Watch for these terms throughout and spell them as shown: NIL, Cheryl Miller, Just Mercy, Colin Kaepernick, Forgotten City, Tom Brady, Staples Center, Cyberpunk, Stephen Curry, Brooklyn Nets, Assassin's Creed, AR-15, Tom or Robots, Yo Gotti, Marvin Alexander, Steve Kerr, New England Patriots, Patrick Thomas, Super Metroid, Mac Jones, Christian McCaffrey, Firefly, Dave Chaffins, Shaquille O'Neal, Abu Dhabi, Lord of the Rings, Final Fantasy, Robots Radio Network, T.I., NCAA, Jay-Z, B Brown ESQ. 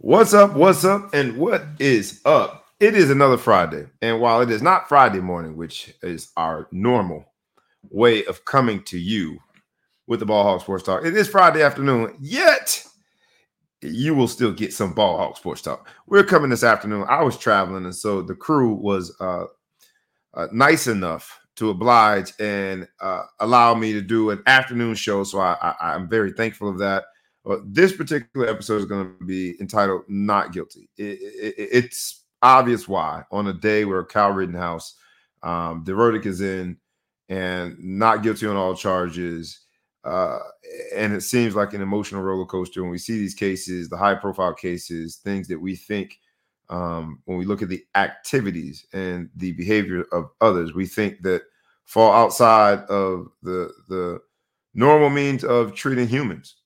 What's up, and what is up? It is another Friday, and while it is not Friday morning, which is our normal way of coming to you with the Ball Hawk Sports Talk, it is Friday afternoon, yet you will still get some Ball Hawk Sports Talk. We're coming this afternoon. I was traveling, and so the crew was nice enough to oblige and allow me to do an afternoon show, so I'm very thankful of that. This particular episode is going to be entitled Not Guilty. It's obvious why. On a day where Kyle Rittenhouse, the verdict is in and not guilty on all charges, and it seems like an emotional roller coaster when we see these cases, the high-profile cases, things that we think when we look at the activities and the behavior of others, we think that fall outside of the normal means of treating humans.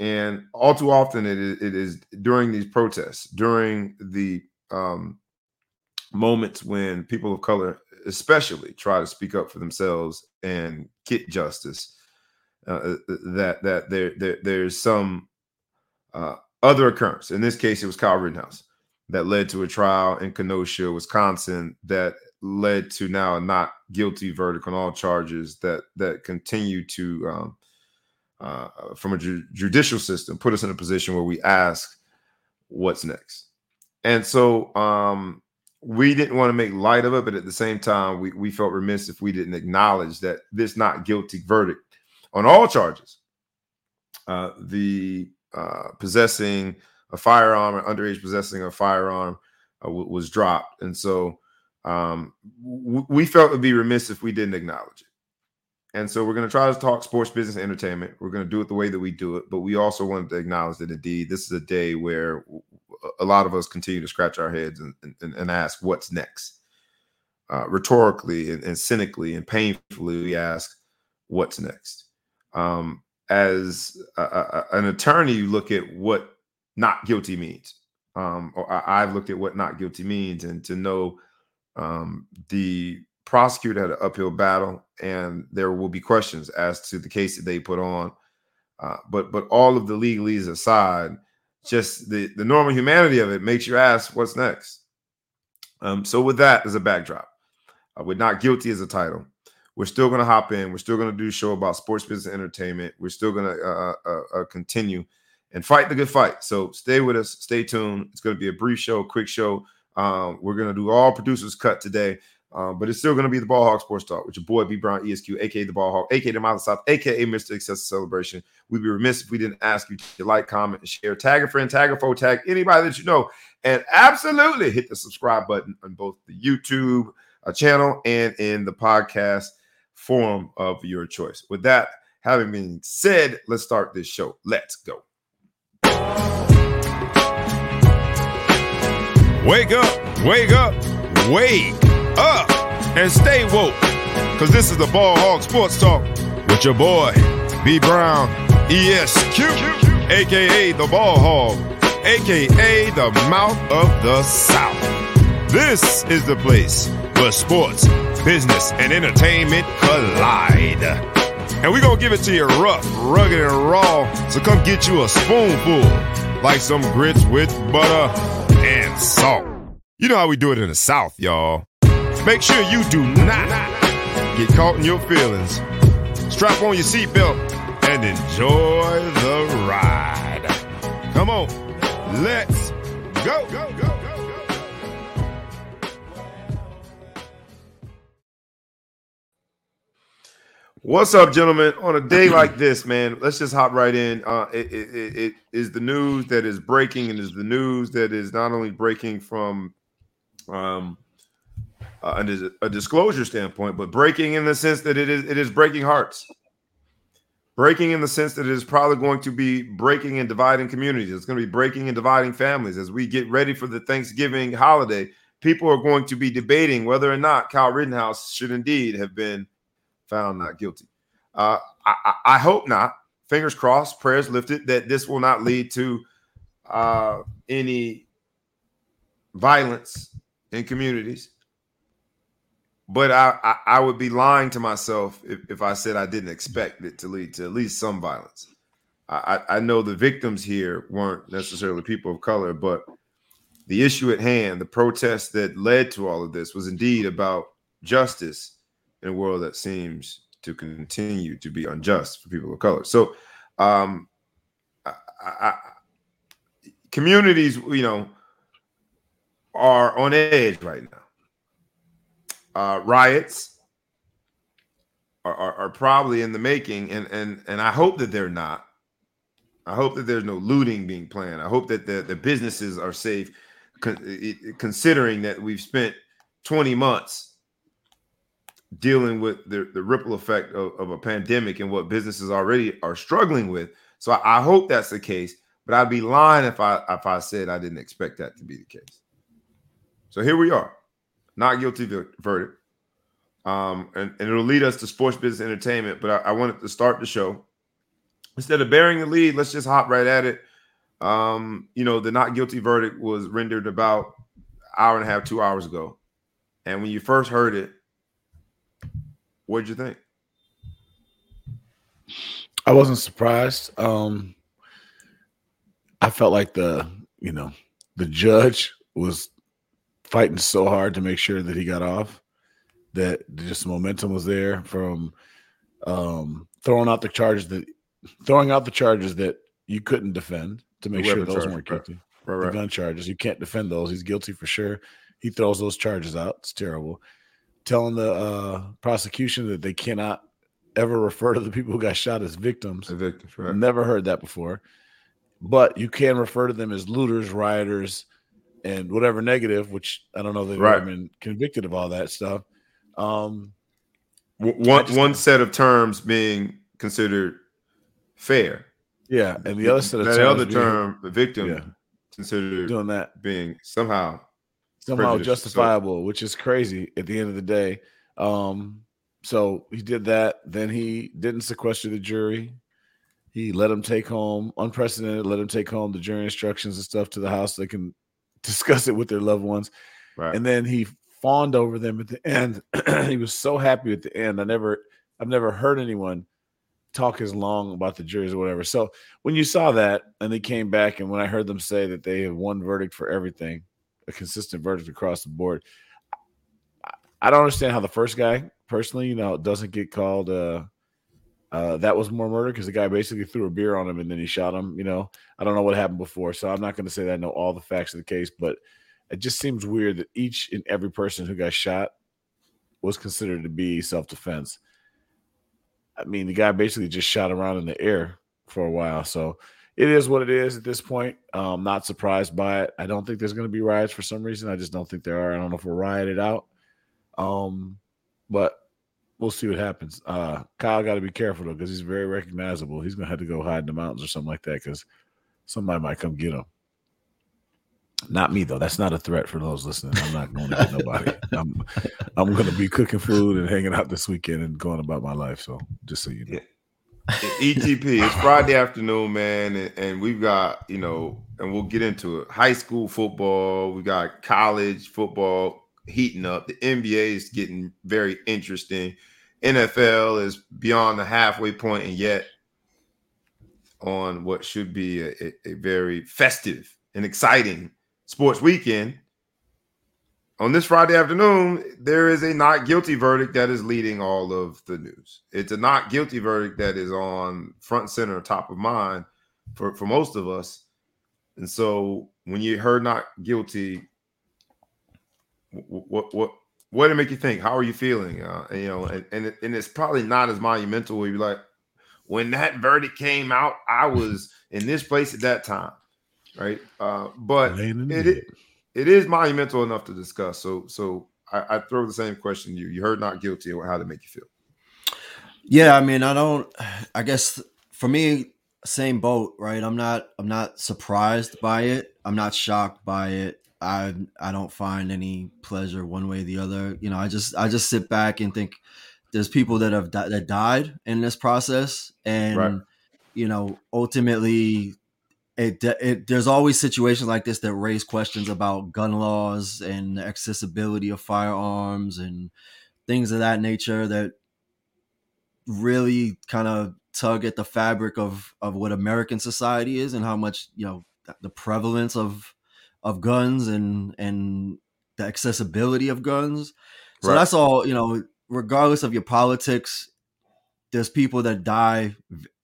And all too often, it is during these protests, during the moments when people of color especially try to speak up for themselves and get justice, that there's some other occurrence. In this case, it was Kyle Rittenhouse that led to a trial in Kenosha, Wisconsin, that led to now a not guilty verdict on all charges that continue to from a judicial system, put us in a position where we ask what's next. And so we didn't want to make light of it, but at the same time, we felt remiss if we didn't acknowledge that this not guilty verdict on all charges, the possessing a firearm or underage possessing a firearm was dropped. And so we felt it would be remiss if we didn't acknowledge it. And so we're going to try to talk sports, business, and entertainment. We're going to do it the way that we do it. But we also wanted to acknowledge that, indeed, this is a day where a lot of us continue to scratch our heads and ask what's next. Rhetorically and cynically and painfully, we ask what's next. As an attorney, you look at what not guilty means. I've looked at what not guilty means, and to know the prosecutor had an uphill battle, and there will be questions as to the case that they put on. But all of the legalese aside, just the normal humanity of it makes you ask what's next. So with that as a backdrop, with Not Guilty as a title, we're still going to hop in. We're still going to do a show about sports, business, entertainment. We're still going to continue and fight the good fight. So stay with us. Stay tuned. It's going to be a brief show, quick show. We're going to do all producers cut today. But it's still going to be the Ball Hawk Sports Talk with your boy, B Brown ESQ, a.k.a. the Ball Hawk, a.k.a. the Mile South, a.k.a. Mr. Excessive Celebration. We'd be remiss if we didn't ask you to like, comment, and share. Tag a friend, tag a foe, tag anybody that you know. And absolutely hit the subscribe button on both the YouTube channel and in the podcast form of your choice. With that having been said, let's start this show. Let's go. Wake up, wake up, wake up and stay woke, because this is the Ball Hawk Sports Talk with your boy B Brown ESQ, aka the Ball Hawk, aka the Mouth of the South. This is the place where sports, business, and entertainment collide, and we're gonna give it to you rough, rugged, and raw. So come get you a spoonful, like some grits with butter and salt. You know how we do it in the South, y'all. Make sure you do not get caught in your feelings. Strap on your seatbelt and enjoy the ride. Come on, let's go, go, go, go. What's up, gentlemen? On a day like this, man, let's just hop right in. It is the news that is breaking, and is the news that is not only breaking from and a disclosure standpoint, but breaking in the sense that it is breaking hearts. Breaking in the sense that it is probably going to be breaking and dividing communities. It's going to be breaking and dividing families. As we get ready for the Thanksgiving holiday, people are going to be debating whether or not Kyle Rittenhouse should indeed have been found not guilty. I hope not. Fingers crossed, prayers lifted, that this will not lead to any violence in communities. But I would be lying to myself if I said I didn't expect it to lead to at least some violence. I know the victims here weren't necessarily people of color, but the issue at hand, the protest that led to all of this was indeed about justice in a world that seems to continue to be unjust for people of color. So communities, you know, are on edge right now. Riots are probably in the making, and I hope that they're not. I hope that there's no looting being planned. I hope that the businesses are safe, considering that we've spent 20 months dealing with the ripple effect of a pandemic and what businesses already are struggling with. So I hope that's the case, but I'd be lying if I said I didn't expect that to be the case. So here we are, not guilty verdict. And it'll lead us to sports, business, entertainment, but I wanted to start the show. Instead of bearing the lead, let's just hop right at it. You know, the not guilty verdict was rendered about an hour and a half, 2 hours ago. And when you first heard it, what'd you think? I wasn't surprised. I felt like the judge was fighting so hard to make sure that he got off, that just momentum was there from throwing out the charges that you couldn't defend to make sure those weren't guilty. Right. The gun charges, you can't defend those. He's guilty for sure. He throws those charges out. It's terrible. Telling the prosecution that they cannot ever refer to the people who got shot as victims. The victims, right. Never heard that before. But you can refer to them as looters, rioters, and whatever negative, which I don't know they've ever been convicted of all that stuff. One set of terms being considered fair, yeah, and the other set of terms, that other term, the victim, considered doing that being somehow justifiable, so, which is crazy at the end of the day. So he did that. Then he didn't sequester the jury. He let them take home unprecedented. Let them take home the jury instructions and stuff to the house so they can discuss it with their loved ones. Right. And then he fawned over them at the end. He was so happy at the end. I've never heard anyone talk as long about the juries or whatever. So when you saw that and they came back, and when I heard them say that they have one verdict for everything, a consistent verdict across the board, I don't understand how the first guy personally, doesn't get called. That was more murder because the guy basically threw a beer on him and then he shot him. I don't know what happened before, so I'm not going to say that I know all the facts of the case, but it just seems weird that each and every person who got shot was considered to be self-defense. I mean, the guy basically just shot around in the air for a while. So it is what it is at this point. I'm not surprised by it. I don't think there's going to be riots for some reason. I just don't think there are. I don't know if we're rioted out. But we'll see what happens. Kyle got to be careful, though, because he's very recognizable. He's going to have to go hide in the mountains or something like that because somebody might come get him. Not me, though. That's not a threat for those listening. I'm not going to get nobody. I'm going to be cooking food and hanging out this weekend and going about my life. So just so you know. Yeah. ETP, it's Friday afternoon, man. And we've got, and we'll get into it. High school football. We got college football heating up. The NBA is getting very interesting. NFL is beyond the halfway point, and yet on what should be a very festive and exciting sports weekend, on this Friday afternoon, there is a not guilty verdict that is leading all of the news. It's a not guilty verdict that is on front, center, top of mind for most of us. And so when you heard not guilty, what did it make you think? How are you feeling? And it's probably not as monumental where you're like, when that verdict came out, I was in this place at that time. Right. But it is monumental enough to discuss. So I throw the same question to you. You heard not guilty, or how did it make you feel? Yeah, I mean, I guess for me, same boat, right? I'm not surprised by it. I'm not shocked by it. I don't find any pleasure one way or the other. I just sit back and think there's people that have that died in this process. And, ultimately, there's always situations like this that raise questions about gun laws and the accessibility of firearms and things of that nature that really kind of tug at the fabric of what American society is and how much, you know, the prevalence of guns and the accessibility of guns. So right. That's all, you know, regardless of your politics, there's people that die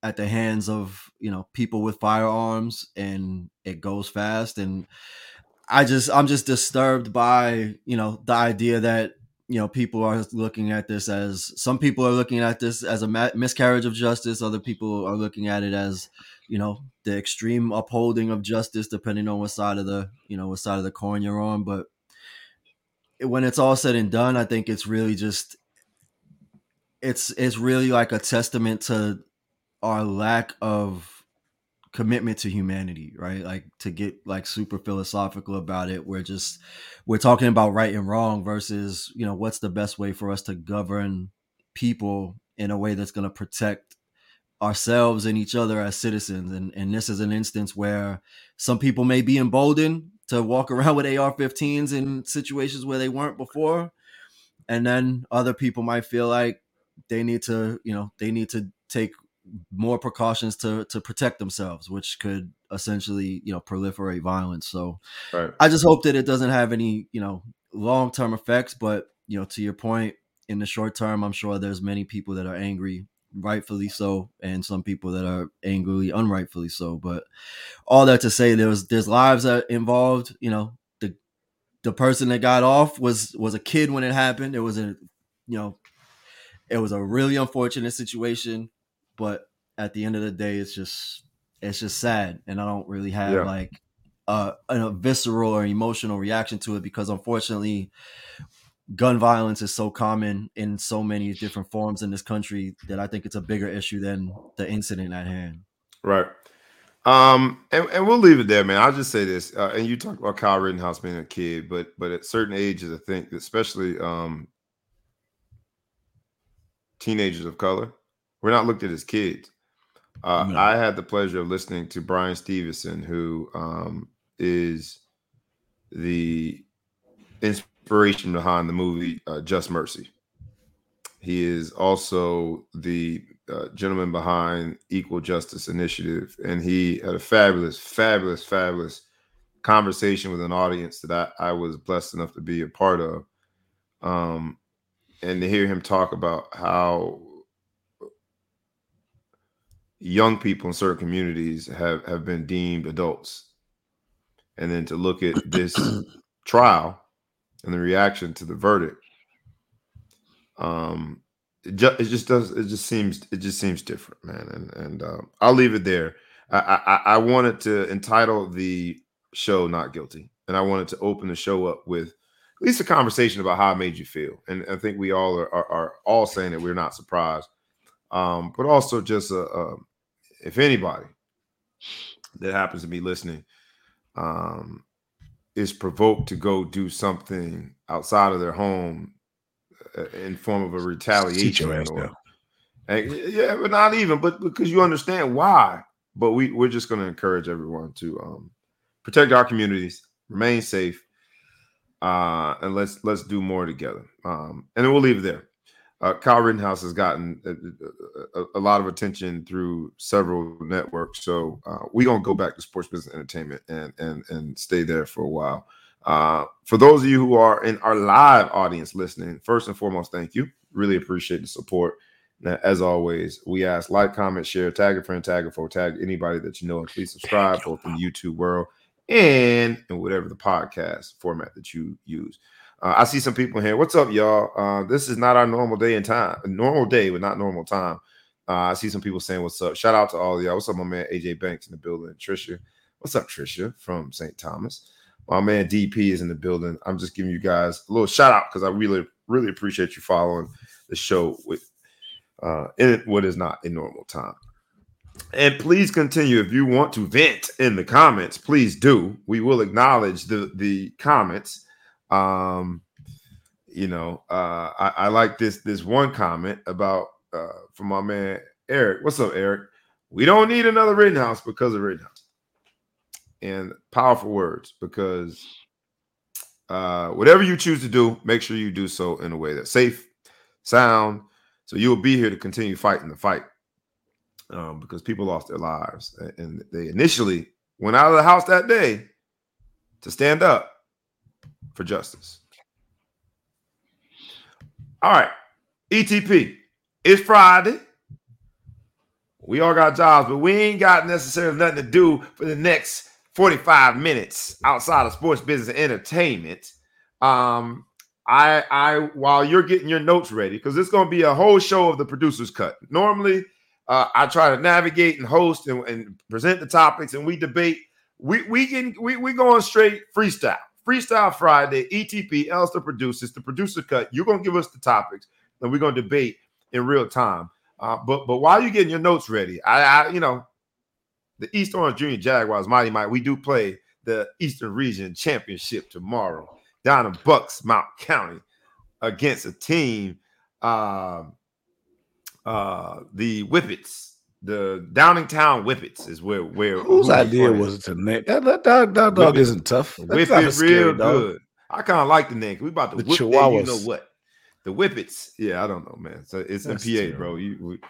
at the hands of, you know, people with firearms, and it goes fast. And I'm just disturbed by, you know, the idea that, you know, people are looking at this as, some people are looking at this as a miscarriage of justice. Other people are looking at it as, you know, the extreme upholding of justice, depending on what side of the, you know, what side of the coin you're on. But when it's all said and done, I think it's really just, it's really like a testament to our lack of commitment to humanity, right? Like, to get like super philosophical about it, we're talking about right and wrong versus, you know, what's the best way for us to govern people in a way that's going to protect ourselves and each other as citizens. And this is an instance where some people may be emboldened to walk around with AR-15s in situations where they weren't before. And then other people might feel like they need to, you know, they need to take more precautions to protect themselves, which could essentially, you know, proliferate violence. So right. I just hope that it doesn't have any, you know, long-term effects, but, you know, to your point, in the short term, I'm sure there's many people that are angry, rightfully so, and some people that are angrily unrightfully so. But all that to say, there's lives that are involved. You know, the person that got off was a kid when it happened. It was a really unfortunate situation. But at the end of the day, it's just sad. And I don't really have like a visceral or emotional reaction to it, because unfortunately gun violence is so common in so many different forms in this country that I think it's a bigger issue than the incident at hand. Right. And we'll leave it there, man. I'll just say this. And you talked about Kyle Rittenhouse being a kid, but at certain ages, I think, especially teenagers of color, we're not looked at as kids. No. I had the pleasure of listening to Bryan Stevenson, who is the inspiration behind the movie Just Mercy. He is also the gentleman behind Equal Justice Initiative. And he had a fabulous, fabulous, fabulous conversation with an audience that I was blessed enough to be a part of. And to hear him talk about how young people in certain communities have been deemed adults. And then to look at this trial and the reaction to the verdict, it just seems different, man. And I'll leave it there. I wanted to entitle the show "Not Guilty," and I wanted to open the show up with at least a conversation about how it made you feel. And I think we all are all saying that we're not surprised, but also just if anybody that happens to be listening is provoked to go do something outside of their home in form of a retaliation, but not even, but because you understand why. But we're just going to encourage everyone to protect our communities, remain safe, and let's do more together. And then we'll leave it there. Kyle Rittenhouse has gotten a lot of attention through several networks, so we're going to go back to sports business entertainment and stay there for a while. For those of you who are in our live audience listening, first and foremost, thank you. Really appreciate the support. Now, as always, we ask, like, comment, share, tag a friend, tag a foe, tag anybody that you know, and please subscribe both in the YouTube world and in whatever the podcast format that you use. I see some people here. What's up, y'all? This is not our normal day and time. A normal day, but not normal time. I see some people saying, what's up? Shout out to all of y'all. What's up, my man AJ Banks in the building? Trisha. What's up, Trisha from St. Thomas? My man DP is in the building. I'm just giving you guys a little shout out because I really, really appreciate you following the show with in what is not a normal time. And please continue. If you want to vent in the comments, please do. We will acknowledge the comments. I like this one comment about from my man Eric. What's up, Eric? We don't need another Rittenhouse because of Rittenhouse. And powerful words, because whatever you choose to do, make sure you do so in a way that's safe, sound, so you'll be here to continue fighting the fight. because people lost their lives. And they initially went out of the house that day to stand up for justice. All right, ETP, it's Friday. We all got jobs, but we ain't got necessarily nothing to do for the next 45 minutes outside of sports, business, and entertainment. While you're getting your notes ready, because it's going to be a whole show of the producer's cut. Normally, I try to navigate and host and present the topics, and we debate. We going straight freestyle. Freestyle Friday, ETP, else the producers, the producer cut. You're going to give us the topics, and we're going to debate in real time. But while you're getting your notes ready, I the East Orange Junior Jaguars, Mighty Might, we do play the Eastern Region Championship tomorrow. Down in Bucks, Mount County, against a team, the Whippets, the Downingtown Whippets is where whose idea was it to name that dog isn't tough. Whip it real good. Dog. I kind of like the name. We about to whip that, you know what? The Whippets. Yeah, I don't know, man. So it's in PA, bro. You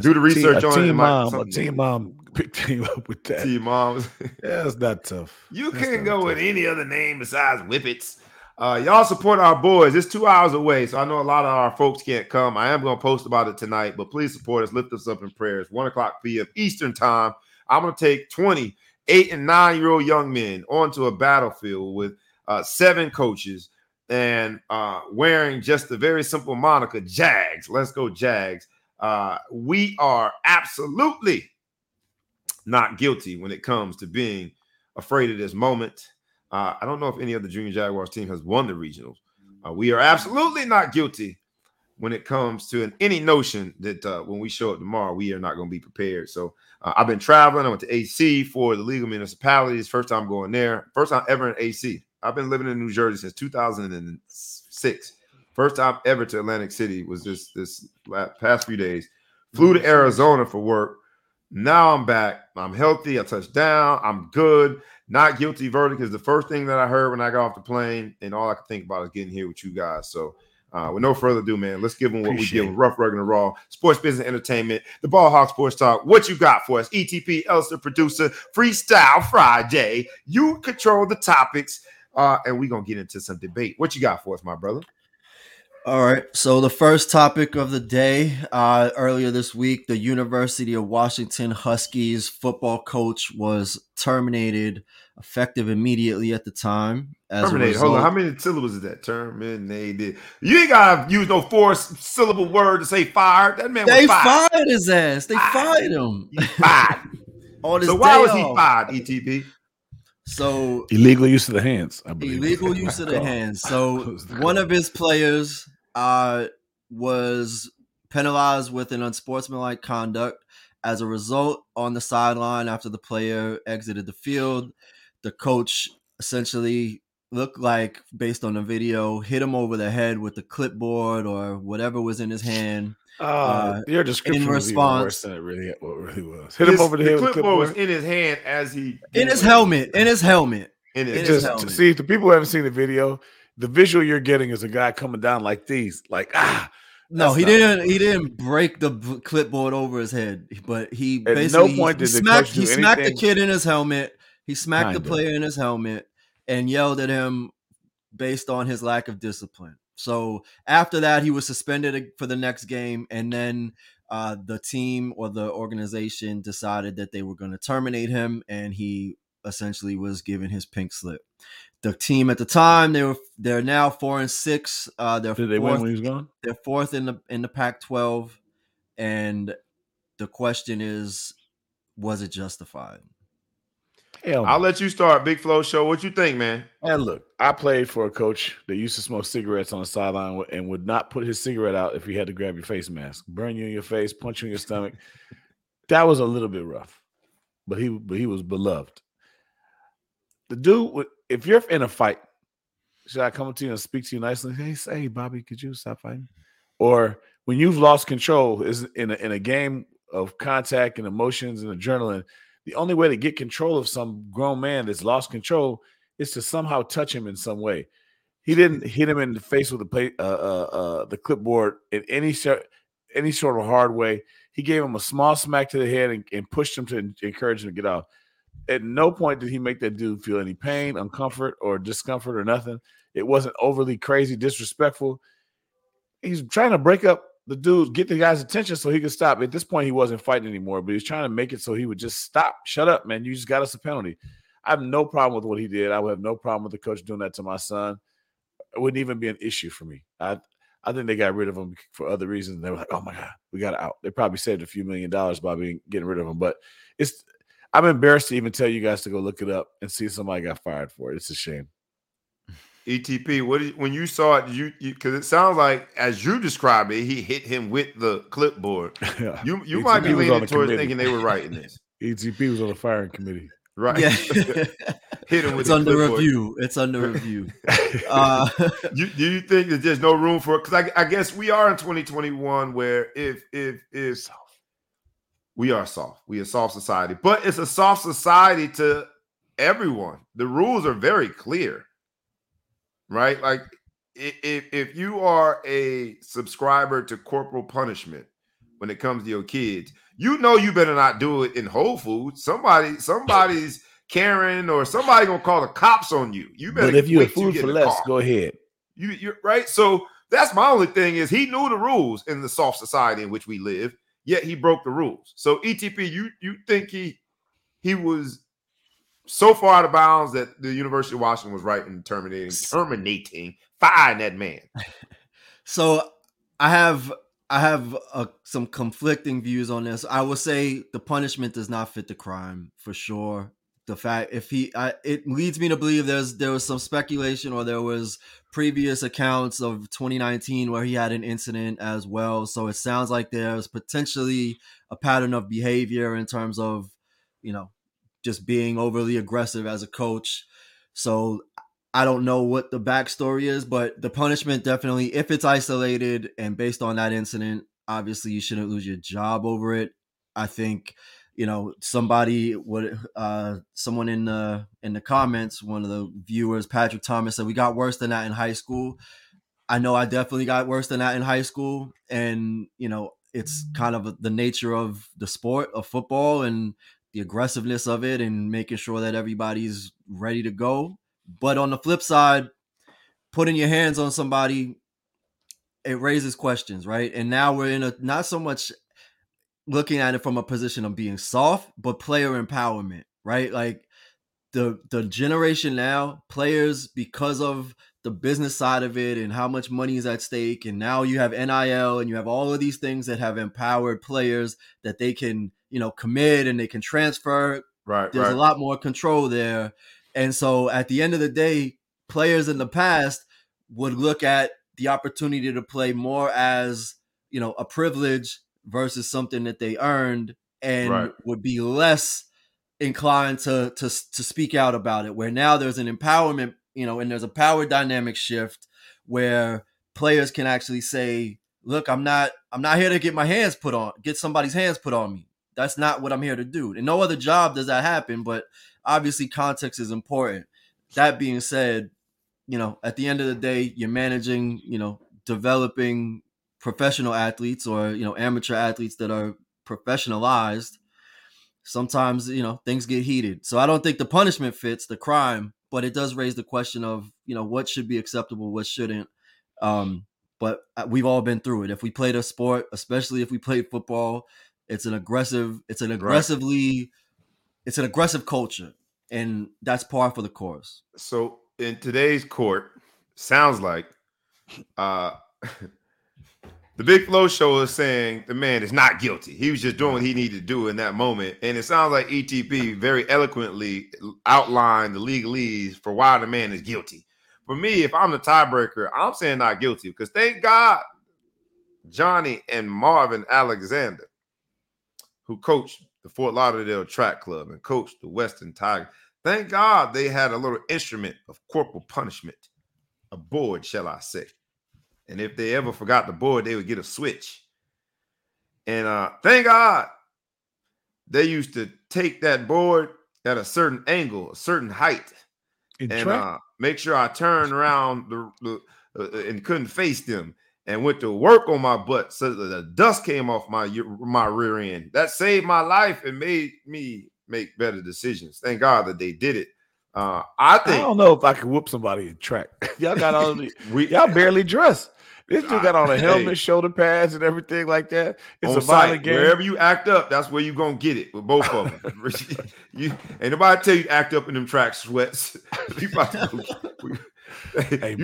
do the research on it. Mom came up with that. T-Moms. Yeah, that's not tough. You can't go with any other name besides Whippets. Y'all support our boys. It's 2 hours away, so I know a lot of our folks can't come. I am going to post about it tonight, but please support us. Lift us up in prayers. 1 o'clock p.m. Eastern time. I'm going to take 20 8- and 9-year-old young men onto a battlefield with 7 coaches and wearing just the very simple moniker, Jags. Let's go, Jags. We are absolutely not guilty when it comes to being afraid of this moment. I don't know if any other Junior Jaguars team has won the regionals. We are absolutely not guilty when it comes to any notion that when we show up tomorrow, we are not going to be prepared. So I've been traveling. I went to AC for the League of Municipalities. First time going there. First time ever in AC. I've been living in New Jersey since 2006. First time ever to Atlantic City was this past few days. Flew to Arizona for work. Now I'm back. I'm healthy. I touched down. I'm good. Not guilty verdict is the first thing that I heard when I got off the plane, and all I could think about is getting here with you guys. So with no further ado, man, let's give them what we give. Rough, Rugged, and Raw. Sports, business, entertainment. The Ball Hawk Sports Talk. What you got for us? ETP, Elster, producer. Freestyle Friday. You control the topics, and we're going to get into some debate. What you got for us, my brother? All right, so the first topic of the day, earlier this week, the University of Washington Huskies football coach was terminated, effective immediately at the time. Terminated, hold on, how many syllables is that? Terminated. You ain't got to use no 4-syllable word to say fired. That man was fired. They fired his ass. They fired him. Fired. So why was he fired, ETP? So illegal use of the hands. I believe. Illegal use of the hands. So one of his players was penalized with an unsportsmanlike conduct. As a result, on the sideline after the player exited the field, the coach essentially looked like, based on the video, hit him over the head with the clipboard or whatever was in his hand. Your description in response, was even worse than it really was. Hit him over the head. Clipboard was in his hand as he in his helmet. In his helmet. See, the people who haven't seen the video, the visual you're getting is a guy coming down like these, like No, he didn't break the clipboard over his head, but he at basically no point he, did smacked, the he smacked the kid in his helmet. He smacked the player in his helmet and yelled at him based on his lack of discipline. So after that, he was suspended for the next game, and then the team or the organization decided that they were going to terminate him, and he essentially was given his pink slip. The team at the time, they're now 4-6. Did they win when he was gone? They're fourth in the Pac-12, and the question is, was it justified? Hell, I'll let you start, Big Flo Show. What you think, man? And look, I played for a coach that used to smoke cigarettes on the sideline and would not put his cigarette out if he had to grab your face mask, burn you in your face, punch you in your stomach. That was a little bit rough, but he was beloved. The dude, if you're in a fight, should I come up to you and speak to you nicely? Hey, say, Bobby, could you stop fighting? Or when you've lost control is in a game of contact and emotions and adrenaline, the only way to get control of some grown man that's lost control is to somehow touch him in some way. He didn't hit him in the face with the clipboard in any sort of hard way. He gave him a small smack to the head and pushed him to encourage him to get off. At no point did he make that dude feel any pain, uncomfort, or discomfort or nothing. It wasn't overly crazy, disrespectful. He's trying to break up the dude, get the guy's attention so he could stop. At this point, he wasn't fighting anymore, but he's trying to make it so he would just stop. Shut up, man. You just got us a penalty. I have no problem with what he did. I would have no problem with the coach doing that to my son. It wouldn't even be an issue for me. I think they got rid of him for other reasons. They were like, oh, my God, we got out. They probably saved a few $1 million by getting rid of him. But I'm embarrassed to even tell you guys to go look it up and see if somebody got fired for it. It's a shame. ETP, when you saw it, because it sounds like, as you describe it, he hit him with the clipboard. Yeah. You might be leaning towards thinking they were writing this. ETP was on the firing committee. Right. Yeah. Hit him with it's under clipboard. Review. It's under review. Do you think that there's no room for it? Because I guess we are in 2021 where if we are soft. We are a soft society. But it's a soft society to everyone. The rules are very clear. Right? Like if you are a subscriber to corporal punishment when it comes to your kids, you know you better not do it in Whole Foods. Somebody's Karen or somebody gonna call the cops on you. You better. But if you're food for less, go ahead. You're right. So that's my only thing is he knew the rules in the soft society in which we live, yet he broke the rules. So ETP, you think he was so far out of bounds that the University of Washington was right in terminating, firing that man. So I have some conflicting views on this. I will say the punishment does not fit the crime for sure. The fact it leads me to believe there was some speculation or there was previous accounts of 2019 where he had an incident as well. So it sounds like there's potentially a pattern of behavior in terms of, you know, just being overly aggressive as a coach. So I don't know what the backstory is, but the punishment definitely, if it's isolated and based on that incident, obviously you shouldn't lose your job over it. I think, you know, someone in the comments, one of the viewers, Patrick Thomas, said we got worse than that in high school. I know I definitely got worse than that in high school. And, you know, it's kind of the nature of the sport of football and the aggressiveness of it and making sure that everybody's ready to go. But on the flip side, putting your hands on somebody, it raises questions, right? And now we're in a not so much looking at it from a position of being soft, but player empowerment, right? Like the generation now, players, because of the business side of it and how much money is at stake, and now you have NIL and you have all of these things that have empowered players that they can, you know, commit and they can transfer. Right, there's a lot more control there. And so at the end of the day, players in the past would look at the opportunity to play more as, you know, a privilege versus something that they earned and would be less inclined to speak out about it. Where now there's an empowerment, you know, and there's a power dynamic shift where players can actually say, look, I'm not here to get somebody's hands put on me. That's not what I'm here to do. In no other job does that happen, but obviously context is important. That being said, you know, at the end of the day, you're managing, you know, developing professional athletes or, you know, amateur athletes that are professionalized. Sometimes, you know, things get heated. So I don't think the punishment fits the crime, but it does raise the question of, you know, what should be acceptable, what shouldn't. But we've all been through it. If we played a sport, especially if we played football, it's an aggressive culture, and that's par for the course. So in today's court, sounds like the Big Flo Show is saying the man is not guilty. He was just doing what he needed to do in that moment. And it sounds like ETP very eloquently outlined the legalese for why the man is guilty. For me, if I'm the tiebreaker, I'm saying not guilty because thank God Johnny and Marvin Alexander, who coached the Fort Lauderdale Track Club and coached the Western Tigers. Thank God they had a little instrument of corporal punishment, a board, shall I say. And if they ever forgot the board, they would get a switch. And thank God they used to take that board at a certain angle, a certain height, and make sure I turned around and couldn't face them. and went to work on my butt so that the dust came off my rear end. That saved my life and made me make better decisions. Thank God that they did it. I don't know if I could whoop somebody in track. Y'all got on y'all barely dressed. This dude got on a helmet, shoulder pads, and everything like that. It's a violent game. Wherever you act up, that's where you're going to get it with both of them. Ain't nobody tell you act up in them track sweats. You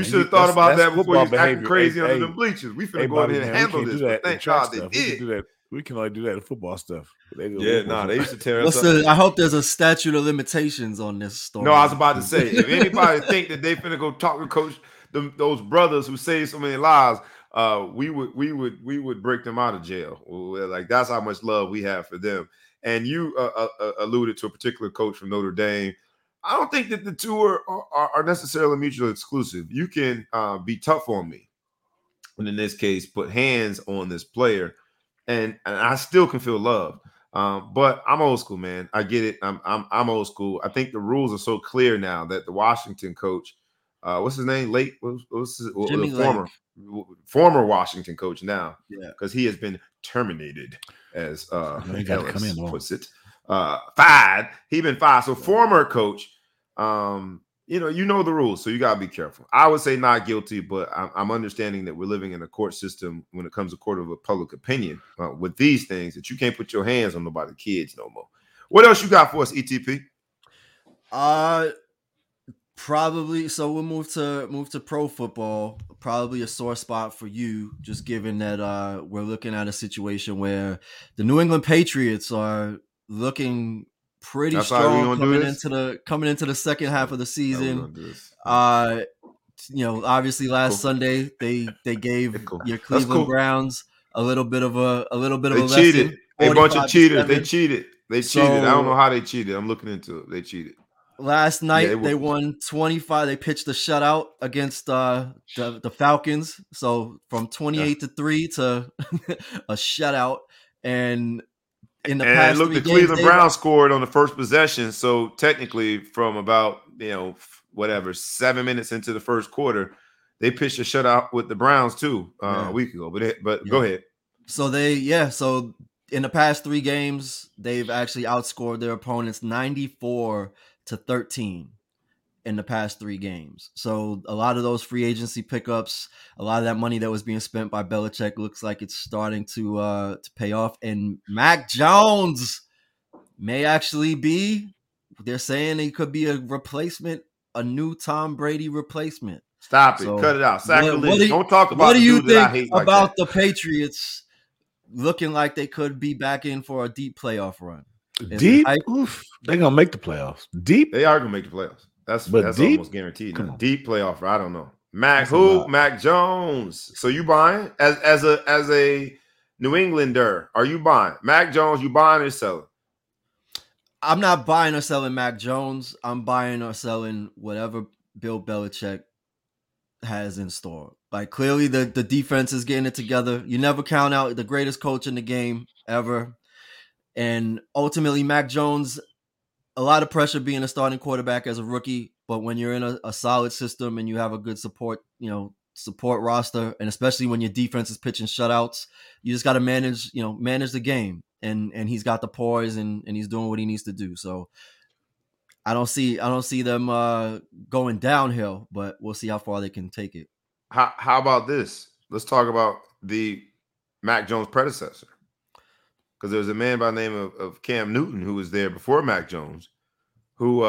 should have thought about that before you was acting crazy under the bleachers. We finna go in here and handle this. Thank God they did. We can only do that in football stuff. They used to tear us up. I hope there's a statute of limitations on this story. No, I was about to say, if anybody think that they finna go talk to Coach, those brothers who saved so many lives, we would break them out of jail. Like, that's how much love we have for them. And you alluded to a particular coach from Notre Dame. I don't think that the two are necessarily mutually exclusive. You can be tough on me, and in this case, put hands on this player, and I still can feel love. But I'm old school, man. I get it. I'm old school. I think the rules are so clear now that the Washington coach. What's his name? Former Washington coach now, because he has been terminated, as Ellis puts it. Fired. He's been fired. So former coach, you know the rules, so you gotta be careful. I would say not guilty, but I'm understanding that we're living in a court system when it comes to court of a public opinion with these things that you can't put your hands on nobody's kids no more. What else you got for us, ETP? Probably, so we'll move to pro football. Probably a sore spot for you, just given that we're looking at a situation where the New England Patriots are looking pretty strong coming into the second half of the season. Obviously last Sunday they gave your Cleveland Browns a little bit of a lesson. Cheated. A bunch of cheaters. They cheated. I don't know how they cheated. I'm looking into it. They cheated. Last night they won 25. They pitched a shutout against the Falcons. So from 28 to 3 to a shutout. And in the past, look, the Cleveland Browns scored on the first possession. So technically, from about 7 minutes into the first quarter, they pitched a shutout with the Browns too a week ago. But go ahead. So So in the past 3 games, they've actually outscored their opponents 94-13 in the past 3 games. So a lot of those free agency pickups, a lot of that money that was being spent by Belichick looks like it's starting to pay off. And Mac Jones may actually be, they're saying he could be a replacement, a new Tom Brady replacement. Stop it. So, cut it out. Sacrilege. Don't talk about it. What do you think about the Patriots looking like they could be back in for a deep playoff run? They're gonna make the playoffs. Deep, they are gonna make the playoffs. That's deep, almost guaranteed. Deep playoff. I don't know. Mac Jones. So you buying as a New Englander? Are you buying Mac Jones? You buying or selling? I'm not buying or selling Mac Jones. I'm buying or selling whatever Bill Belichick has in store. Like, clearly the defense is getting it together. You never count out the greatest coach in the game ever. And ultimately, Mac Jones, a lot of pressure being a starting quarterback as a rookie. But when you're in a solid system and you have a good support roster, and especially when your defense is pitching shutouts, you just got to manage the game. And he's got the poise and he's doing what he needs to do. So I don't see them going downhill, but we'll see how far they can take it. How about this? Let's talk about the Mac Jones predecessor. Because there's a man by the name of Cam Newton who was there before Mac Jones, who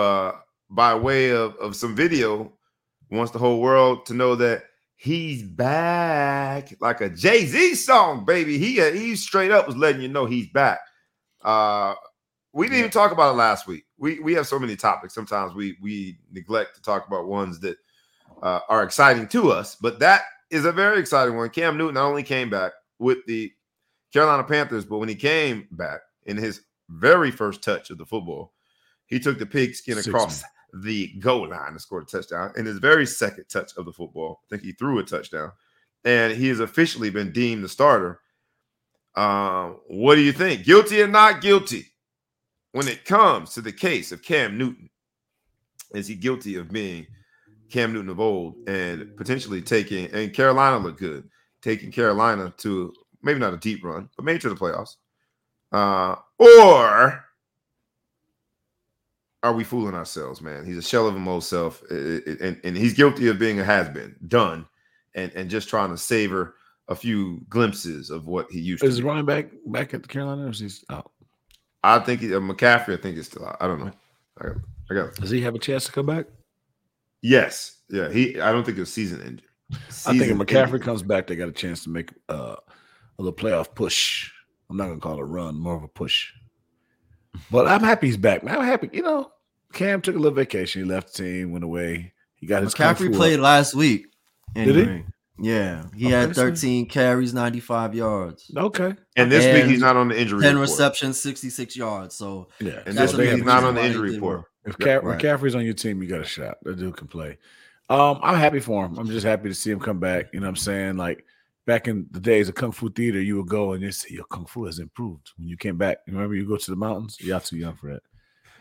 by way of some video wants the whole world to know that he's back, like a Jay-Z song, baby. He straight up was letting you know he's back. We didn't even talk about it last week. We have so many topics. Sometimes we neglect to talk about ones that are exciting to us, but that is a very exciting one. Cam Newton not only came back with the Carolina Panthers, but when he came back in his very first touch of the football, he took the pigskin across the goal line and scored a touchdown. In his very second touch of the football, I think he threw a touchdown, and he has officially been deemed the starter. What do you think? Guilty or not guilty? When it comes to the case of Cam Newton, is he guilty of being Cam Newton of old and potentially taking – and Carolina looked good. taking Carolina to maybe not a deep run, but maybe to the playoffs? Or are we fooling ourselves, man? He's a shell of his old self, and he's guilty of being a has-been, done, and just trying to savor a few glimpses of what he used to be. Is Ryan back at the Carolina, or is he out? I think McCaffrey, I think, is still out. I don't know. Does he have a chance to come back? Yes. Yeah, I don't think it's season ending. I think if McCaffrey comes back, they got a chance to make a little playoff push. I'm not going to call it a run, more of a push. But I'm happy he's back, man. I'm happy. You know, Cam took a little vacation. He left the team, went away. He got his McCaffrey played last week. Anyway. Did he? Yeah, he had 13 carries, 95 yards. Okay. And this week he's not on the injury report. 10 receptions, 66 yards. So yeah, and this week he's not on the injury report. If McCaffrey's on your team, you got a shot. That dude can play. I'm happy for him. I'm just happy to see him come back. You know what I'm saying? Like back in the days of Kung Fu Theater, you would go and you say, your Kung Fu has improved. When you came back, remember you go to the mountains? Y'all too young for that.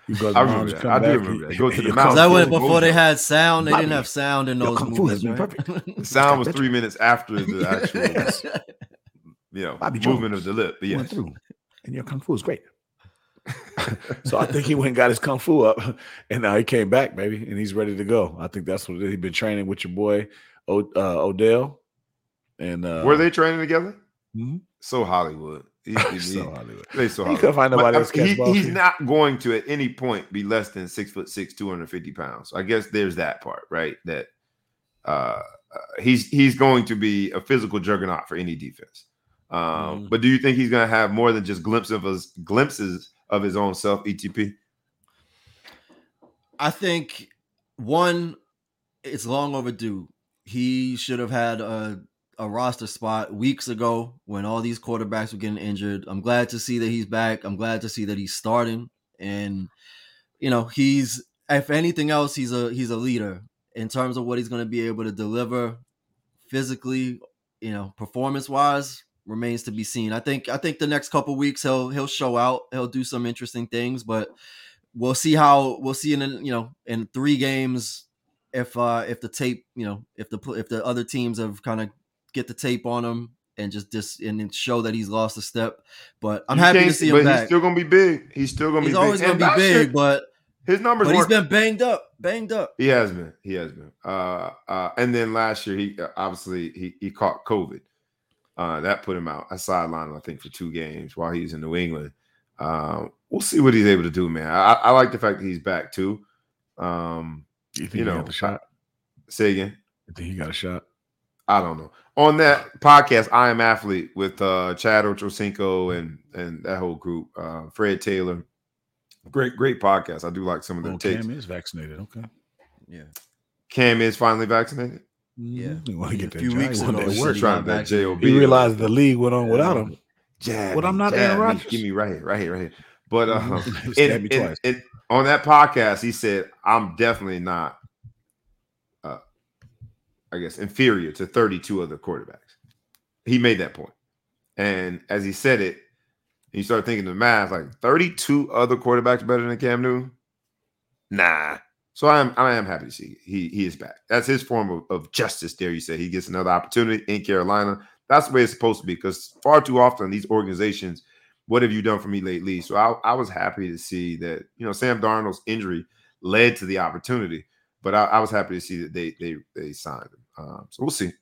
I do remember that. Go to the mountains. That went before they had sound. They didn't have sound in those movies. Perfect. The sound was 3 minutes after the actual movement of the lip. But yes. And your Kung Fu is great. So I think he went and got his Kung Fu up, and now he came back, baby, and he's ready to go. I think that's what he's been training with your boy Odell. And were they training together? Mm-hmm. So Hollywood. He's not going to at any point be less than 6'6", 250 pounds. I guess there's that part, right? That he's going to be a physical juggernaut for any defense. But do you think he's going to have more than just glimpses of his own self, ETP? I think one, it's long overdue. He should have had a roster spot weeks ago when all these quarterbacks were getting injured. I'm glad to see that he's back. I'm glad to see that he's starting. And, you know, he's, if anything else, he's a leader in terms of what he's going to be able to deliver physically, you know, performance wise remains to be seen. I think the next couple of weeks he'll show out. He'll do some interesting things, but we'll see in 3 games, if the tape, if the other teams have kind of, get the tape on him and just show that he's lost a step. But I'm happy to see him back. He's still gonna be big. He's always gonna be big, but his numbers. But he's been banged up. He has been. And then last year he obviously he caught COVID. That put him out. I sidelined him, I think, for 2 games while he's in New England. We'll see what he's able to do, man. I like the fact that he's back too. You think he got the shot? Say again. You think he got a shot? I don't know. On that podcast, I Am Athlete with Chad Ochocinco and that whole group, Fred Taylor. Great podcast. I do like some of their takes. Cam is vaccinated. Okay. Yeah. Cam is finally vaccinated. Yeah. You want to get that job. He realized the league went on without him. Jab. But I'm not Aaron Rodgers. Give me right here. But and on that podcast, he said, I'm definitely not, I guess, inferior to 32 other quarterbacks. He made that point. And as he said it, you start thinking the math, like 32 other quarterbacks better than Cam Newton? Nah. So I am happy to see it. He is back. That's his form of justice, dare you say. He gets another opportunity in Carolina. That's the way it's supposed to be, because far too often these organizations, what have you done for me lately? So I was happy to see that, Sam Darnold's injury led to the opportunity. But I was happy to see that they signed him. So we'll see.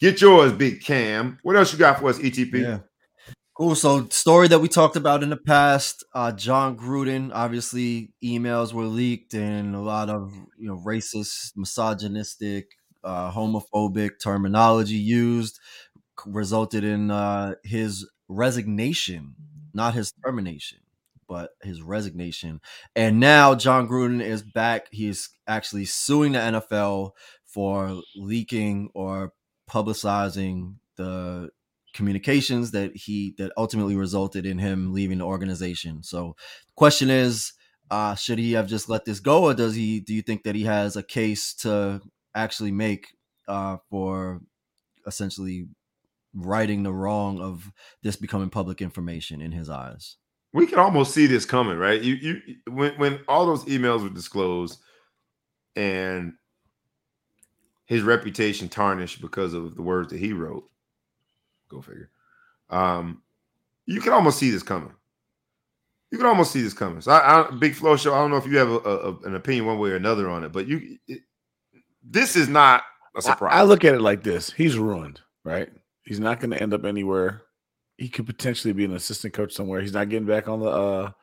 Get yours, Big Cam. What else you got for us, ETP? Yeah. Cool. So story that we talked about in the past, John Gruden, obviously emails were leaked and a lot of racist, misogynistic, homophobic terminology used resulted in his resignation, not his termination. But his resignation. And now John Gruden is back. He's actually suing the NFL for leaking or publicizing the communications that ultimately resulted in him leaving the organization. So the question is, should he have just let this go, or do you think that he has a case to actually make for essentially righting the wrong of this becoming public information in his eyes? We can almost see this coming, right? You when all those emails were disclosed and his reputation tarnished because of the words that he wrote, Go figure. You can almost see this coming. So I Big Flo Show, I don't know if you have an opinion one way or another on it, but this is not a surprise. I look at it like this. He's ruined, right? He's not going to end up anywhere. He could potentially be an assistant coach somewhere. He's not getting back on the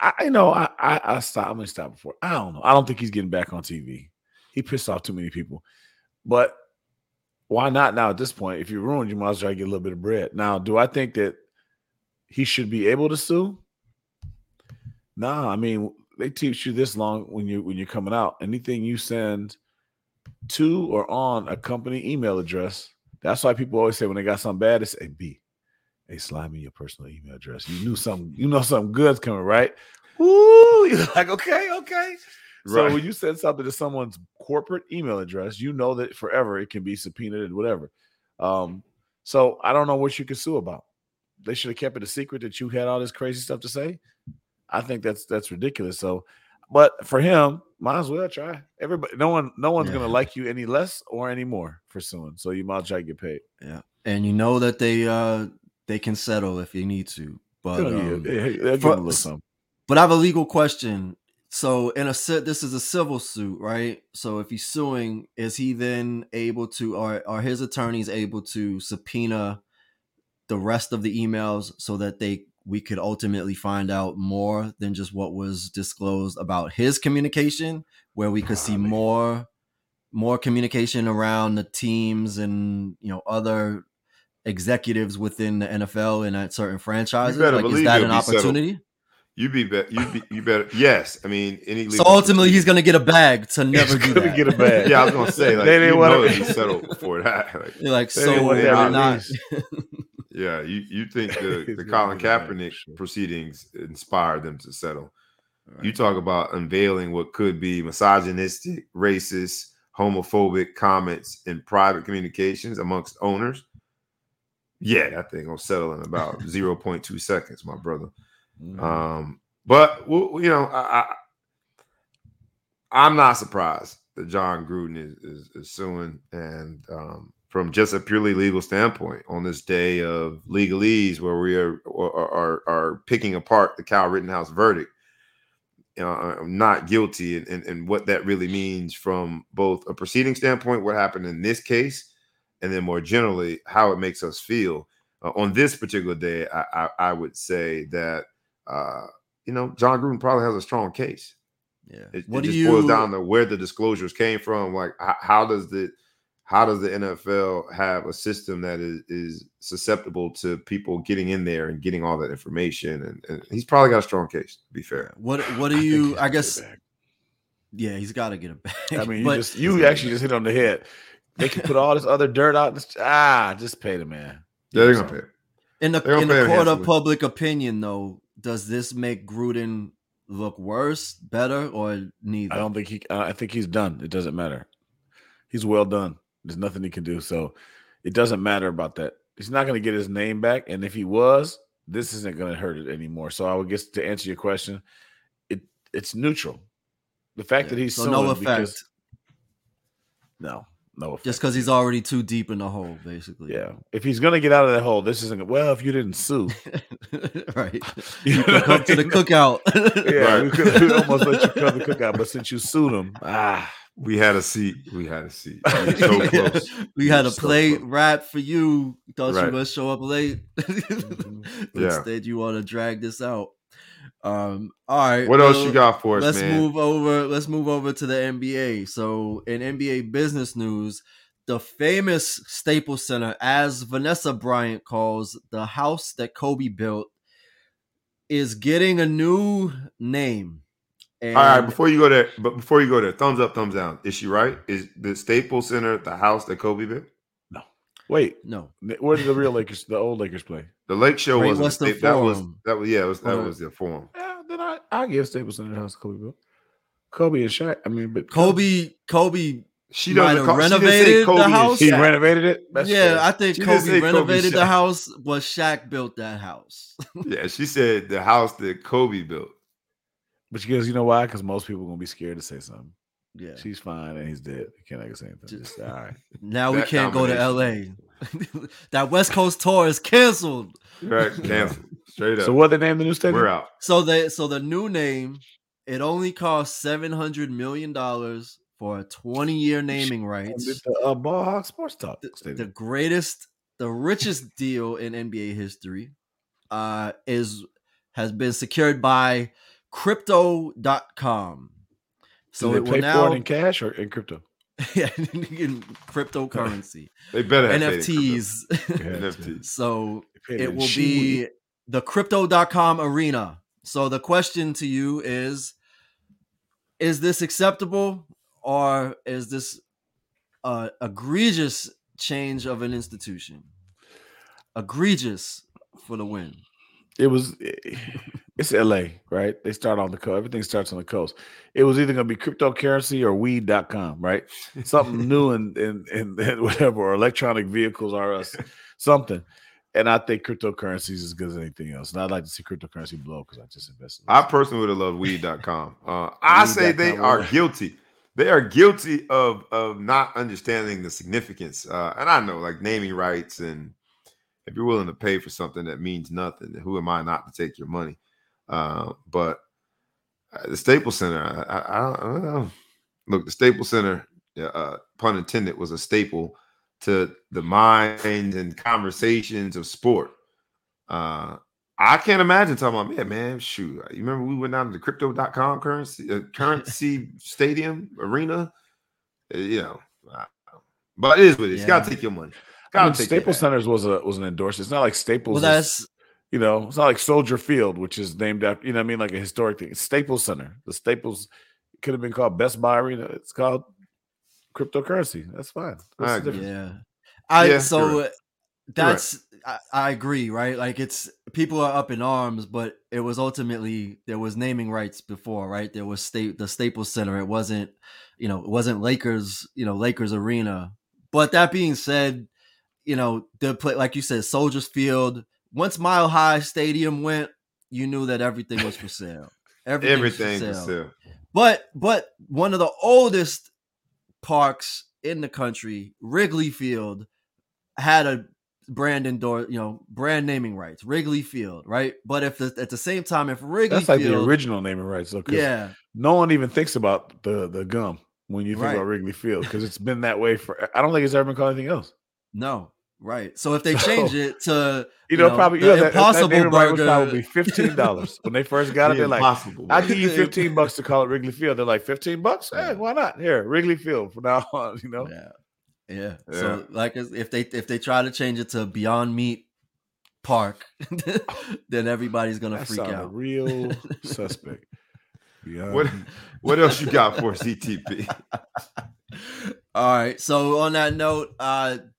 I'm going to stop before. I don't know. I don't think he's getting back on TV. He pissed off too many people. But why not now at this point? If you're ruined, you might as well get a little bit of bread. Now, do I think that he should be able to sue? Nah, I mean, they teach you this long when you're coming out. Anything you send to or on a company email address, that's why people always say when they got something bad, it's a B. Hey, slide me your personal email address. You know something good's coming, right? Ooh, you're like, okay. Right. So when you send something to someone's corporate email address, you know that forever it can be subpoenaed and whatever. So I don't know what you can sue about. They should have kept it a secret that you had all this crazy stuff to say. I think that's ridiculous. So, but for him, might as well try. Everybody, no one's gonna like you any less or any more for suing. So you might try to get paid. Yeah, and you know that they can settle if you need to. But but I have a legal question. So this is a civil suit, right? So if he's suing, is he then able to, or are his attorneys able to subpoena the rest of the emails so that we could ultimately find out more than just what was disclosed about his communication, where we could see more communication around the teams and, you know, other executives within the NFL and at certain franchises? Like, is that an opportunity? Settled. You better. Yes, I mean, so ultimately, he's gonna get a bag to never do that. Get a bag. Yeah, I was gonna say, like, they didn't want to be settled before that. Not. Yeah, you think the Colin Kaepernick proceedings inspired them to settle? Right. You talk about unveiling what could be misogynistic, racist, homophobic comments in private communications amongst owners. Yeah, that thing gonna settle in about 0.2 seconds, my brother. Mm-hmm. But you know, I'm not surprised that John Gruden is suing, and from just a purely legal standpoint, on this day of legalese, where we are picking apart the Kyle Rittenhouse verdict, not guilty, and what that really means from both a proceeding standpoint, what happened in this case, and then more generally how it makes us feel on this particular day. I would say that. You know, John Gruden probably has a strong case. Yeah, it boils down to where the disclosures came from. Like, how does the NFL have a system that is susceptible to people getting in there and getting all that information? And he's probably got a strong case, to be fair. What do you? I guess. Yeah, he's got to get it back. I mean, you just hit on the head. They can put all this other dirt out. Just pay the man. Yeah, they're gonna pay. In the court of public opinion, though. Does this make Gruden look worse, better, or neither? I don't think I think he's done. It doesn't matter. He's well done. There's nothing he can do. So it doesn't matter about that. He's not going to get his name back. And if he was, this isn't going to hurt it anymore. So I would guess, to answer your question, it's neutral. The fact that he's suing, no effect. No effect. Just because he's already too deep in the hole, basically. Yeah. If he's going to get out of that hole, this isn't if you didn't sue. Right. You could come to the cookout. Yeah, we almost let you come to the cookout, but since you sued him. We had a seat. We were so close. We had a plate wrap for you. Thought you must show up late. Mm-hmm. Instead, you want to drag this out. All right. What else you got for us, man? Let's move over to the NBA. So in NBA business news, the famous Staples Center, as Vanessa Bryant calls the house that Kobe built, is getting a new name. And all right, before you go there, thumbs up, thumbs down. Is she right? Is the Staples Center the house that Kobe built? Wait, no. Where did the old Lakers play? The Lake Show was the forum. That was the forum. Yeah, then I give Staples Center the house to Kobe. Kobe and Shaq. I mean, but Kobe. She doesn't renovated the house. He renovated it. That's true. I think Kobe renovated the house, but Shaq built that house. Yeah, she said the house that Kobe built. But she goes, you know why? Because most people are gonna be scared to say something. Yeah, she's fine and he's dead. Can't say anything. All right. Now we can't go to LA. That West Coast tour is canceled. Right, canceled. Straight up. So what they named the new stadium? We're out. So the new name, it only cost $700 million for a 20-year naming rights. The Ball Hawk Sports Talk stadium. The greatest, the richest deal in NBA history has been secured by Crypto.com. So they pay for it in cash or in crypto? Yeah, in cryptocurrency. They better have NFTs. NFTs. So it will be the Crypto.com arena. So the question to you is this acceptable or is this egregious change of an institution? Egregious for the win. It's LA, right? They start on the coast. Everything starts on the coast. It was either going to be cryptocurrency or weed.com, right? Something new and whatever, or electronic vehicles are us, something. And I think cryptocurrency is as good as anything else. And I'd like to see cryptocurrency blow because I just invested. I personally would have loved weed.com. I say they are guilty. They are guilty of not understanding the significance. And I know, like naming rights, and if you're willing to pay for something that means nothing, who am I not to take your money? But the Staples Center, I don't know. Look, the Staples Center, pun intended, was a staple to the minds and conversations of sport. I can't imagine talking about, shoot. You remember we went down to the crypto.com currency stadium arena? But it is what it is. Got to take your money. Staples Centers was an endorsement. It's not like Staples. Well, it's not like Soldier Field, which is named after, you know what I mean? Like a historic thing. It's Staples Center. The Staples could have been called Best Buy Arena. It's called cryptocurrency. That's fine. That's the difference. I agree, right? Like people are up in arms, but it was ultimately, there was naming rights before, right? There was the Staples Center. It wasn't, it wasn't Lakers Arena. But that being said, the play, like you said, Soldier Field. Once Mile High Stadium went, you knew that everything was for sale. Everything was for sale. But one of the oldest parks in the country, Wrigley Field, had a brand naming rights. Wrigley Field, right? But at the same time, if Wrigley Field, that's like the original naming rights, though, no one even thinks about the gum when you think about Wrigley Field because it's been that way for. I don't think it's ever been called anything else. No. Right. So if they change it to probably the Impossible Burger, right, was probably $15 when they first got it. They're like, "I'll give you $15 to call it Wrigley Field." They're like, $15? Hey, why not? Here, Wrigley Field from now on. Yeah. So like, if they try to change it to Beyond Meat Park, then everybody's gonna freak out. A real suspect. Beyond. What else you got for CTP? All right. So on that note,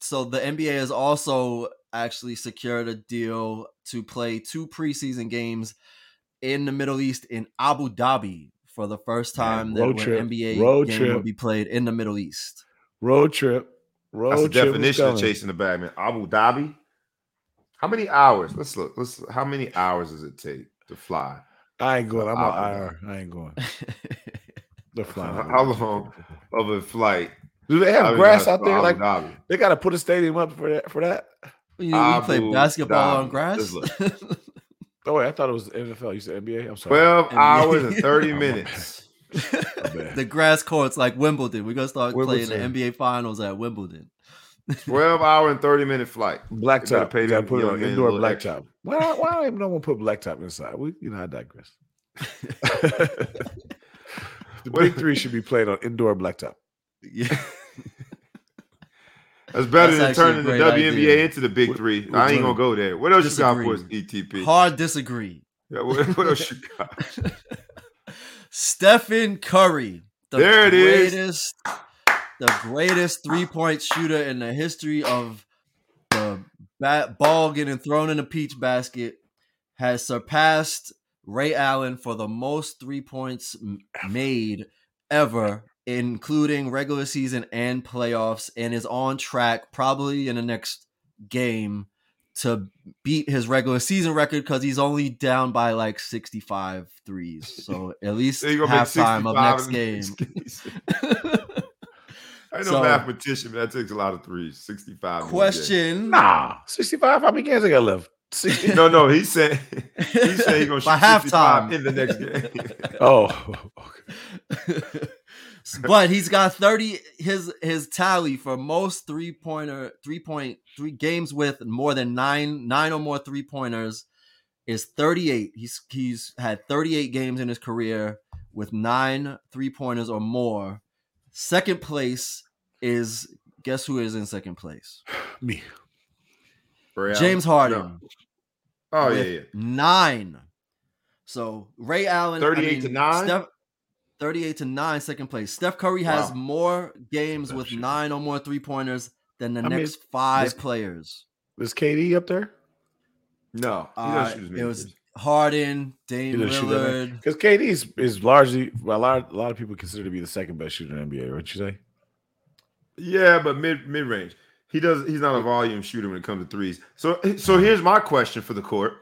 so the NBA has also actually secured a deal to play 2 preseason games in the Middle East in Abu Dhabi for the first time NBA will be played in the Middle East. Road trip. That's the definition of chasing the bag, man. Abu Dhabi. How many hours? Let's look. How many hours does it take to fly? I ain't going. I'm on IR. I ain't going. They're flying. How long of a flight? Do they have grass out there? Like they got to put a stadium up for that. You play basketball on grass? Oh wait, I thought it was NFL. You said NBA. I'm sorry. 12 hours and 30 minutes. The grass courts like Wimbledon. We're gonna start playing the NBA Finals at Wimbledon. 12 hour and 30 minute flight. Blacktop. They gotta put on indoor blacktop. Why don't no one put blacktop inside? I digress. The big 3 should be played on indoor blacktop. Yeah. That's better than turning the WNBA into the big 3. I ain't going to go there. What else you got for us, ETP? Hard disagree. Yeah, what else you got? Stephen Curry. The greatest three-point shooter in the history of the ball getting thrown in a peach basket has surpassed Ray Allen for the most 3 points made ever, including regular season and playoffs, and is on track probably in the next game to beat his regular season record because he's only down by like 65 threes. So at least halftime of next game. ain't no mathematician, but that takes a lot of threes. 65. Question. Nah, 65. How many games I got left? No. He said he's gonna shoot 65 in the next game. Okay. But he's got 30. His tally for most 3-pointer, 3.3 games with more than nine or more 3-pointers is 38. He's had 38 games in his career with 9 3-pointers or more. Second place is, guess who is in second place? Me. James Harden. Oh, yeah. 9. So Ray Allen. 38 to 9? 38 to 9, second place. Steph Curry has more games with 9 or more 3-pointers than the next 5 players. Was KD up there? No. It was Harden, Dame Lillard. Because KD is largely, a lot of people consider to be the second best shooter in the NBA, wouldn't you say? Yeah, but mid-range. He's not a volume shooter when it comes to threes. So here's my question for the court.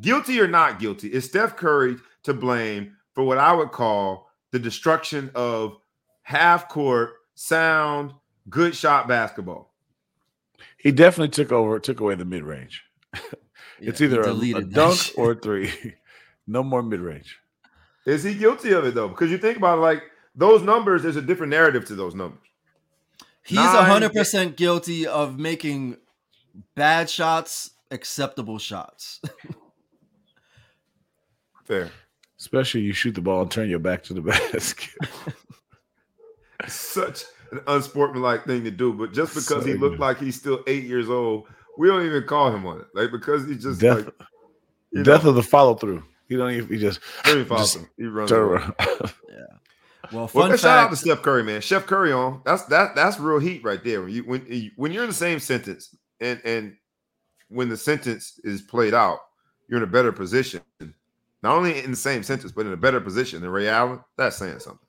Guilty or not guilty? Is Steph Curry to blame for what I would call the destruction of half-court, sound, good shot basketball? He definitely took away the mid-range. It's either a dunk or a three. No more mid-range. Is he guilty of it, though? Because you think about, like, those numbers, there's a different narrative to those numbers. He's 100% guilty of making bad shots acceptable shots. Fair. Especially you shoot the ball and turn your back to the basket. Such an unsportsmanlike thing to do, but just because he looked like he's still 8 years old, we don't even call him on it. Like, because he's just death of the follow through. He just follows him. He runs around. Yeah. Well, shout out to Steph Curry, man. Chef Curry on. That's real heat right there. When you're in the same sentence and when the sentence is played out, you're in a better position. Not only in the same sentence, but in a better position than Ray Allen. That's saying something.